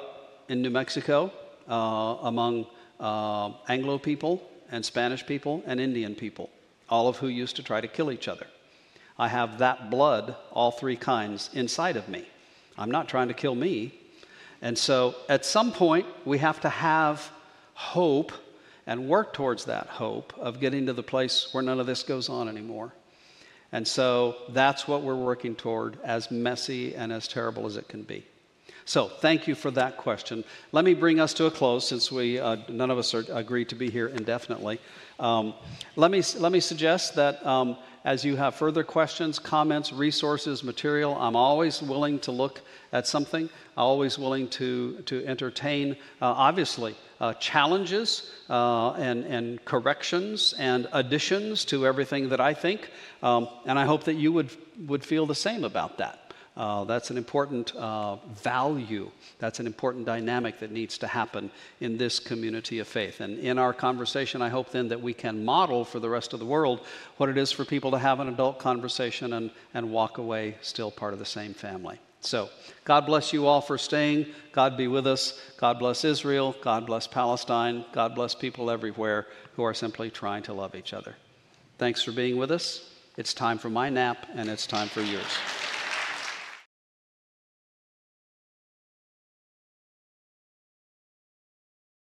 in New Mexico uh, among uh, Anglo people and Spanish people and Indian people, all of who used to try to kill each other. I have that blood, all three kinds, inside of me. I'm not trying to kill me. And so at some point, we have to have hope and work towards that hope of getting to the place where none of this goes on anymore. And so that's what we're working toward, as messy and as terrible as it can be. So thank you for that question. Let me bring us to a close, since we uh, none of us are agreed to be here indefinitely. Um, let me let me suggest that um, as you have further questions, comments, resources, material, I'm always willing to look at something. Always willing to to entertain, uh, obviously, uh, challenges uh, and and corrections and additions to everything that I think. Um, and I hope that you would would feel the same about that. Uh, that's an important uh, value. That's an important dynamic that needs to happen in this community of faith. And in our conversation, I hope then that we can model for the rest of the world what it is for people to have an adult conversation and, and walk away still part of the same family. So, God bless you all for staying. God be with us. God bless Israel. God bless Palestine. God bless people everywhere who are simply trying to love each other. Thanks for being with us. It's time for my nap, and it's time for yours.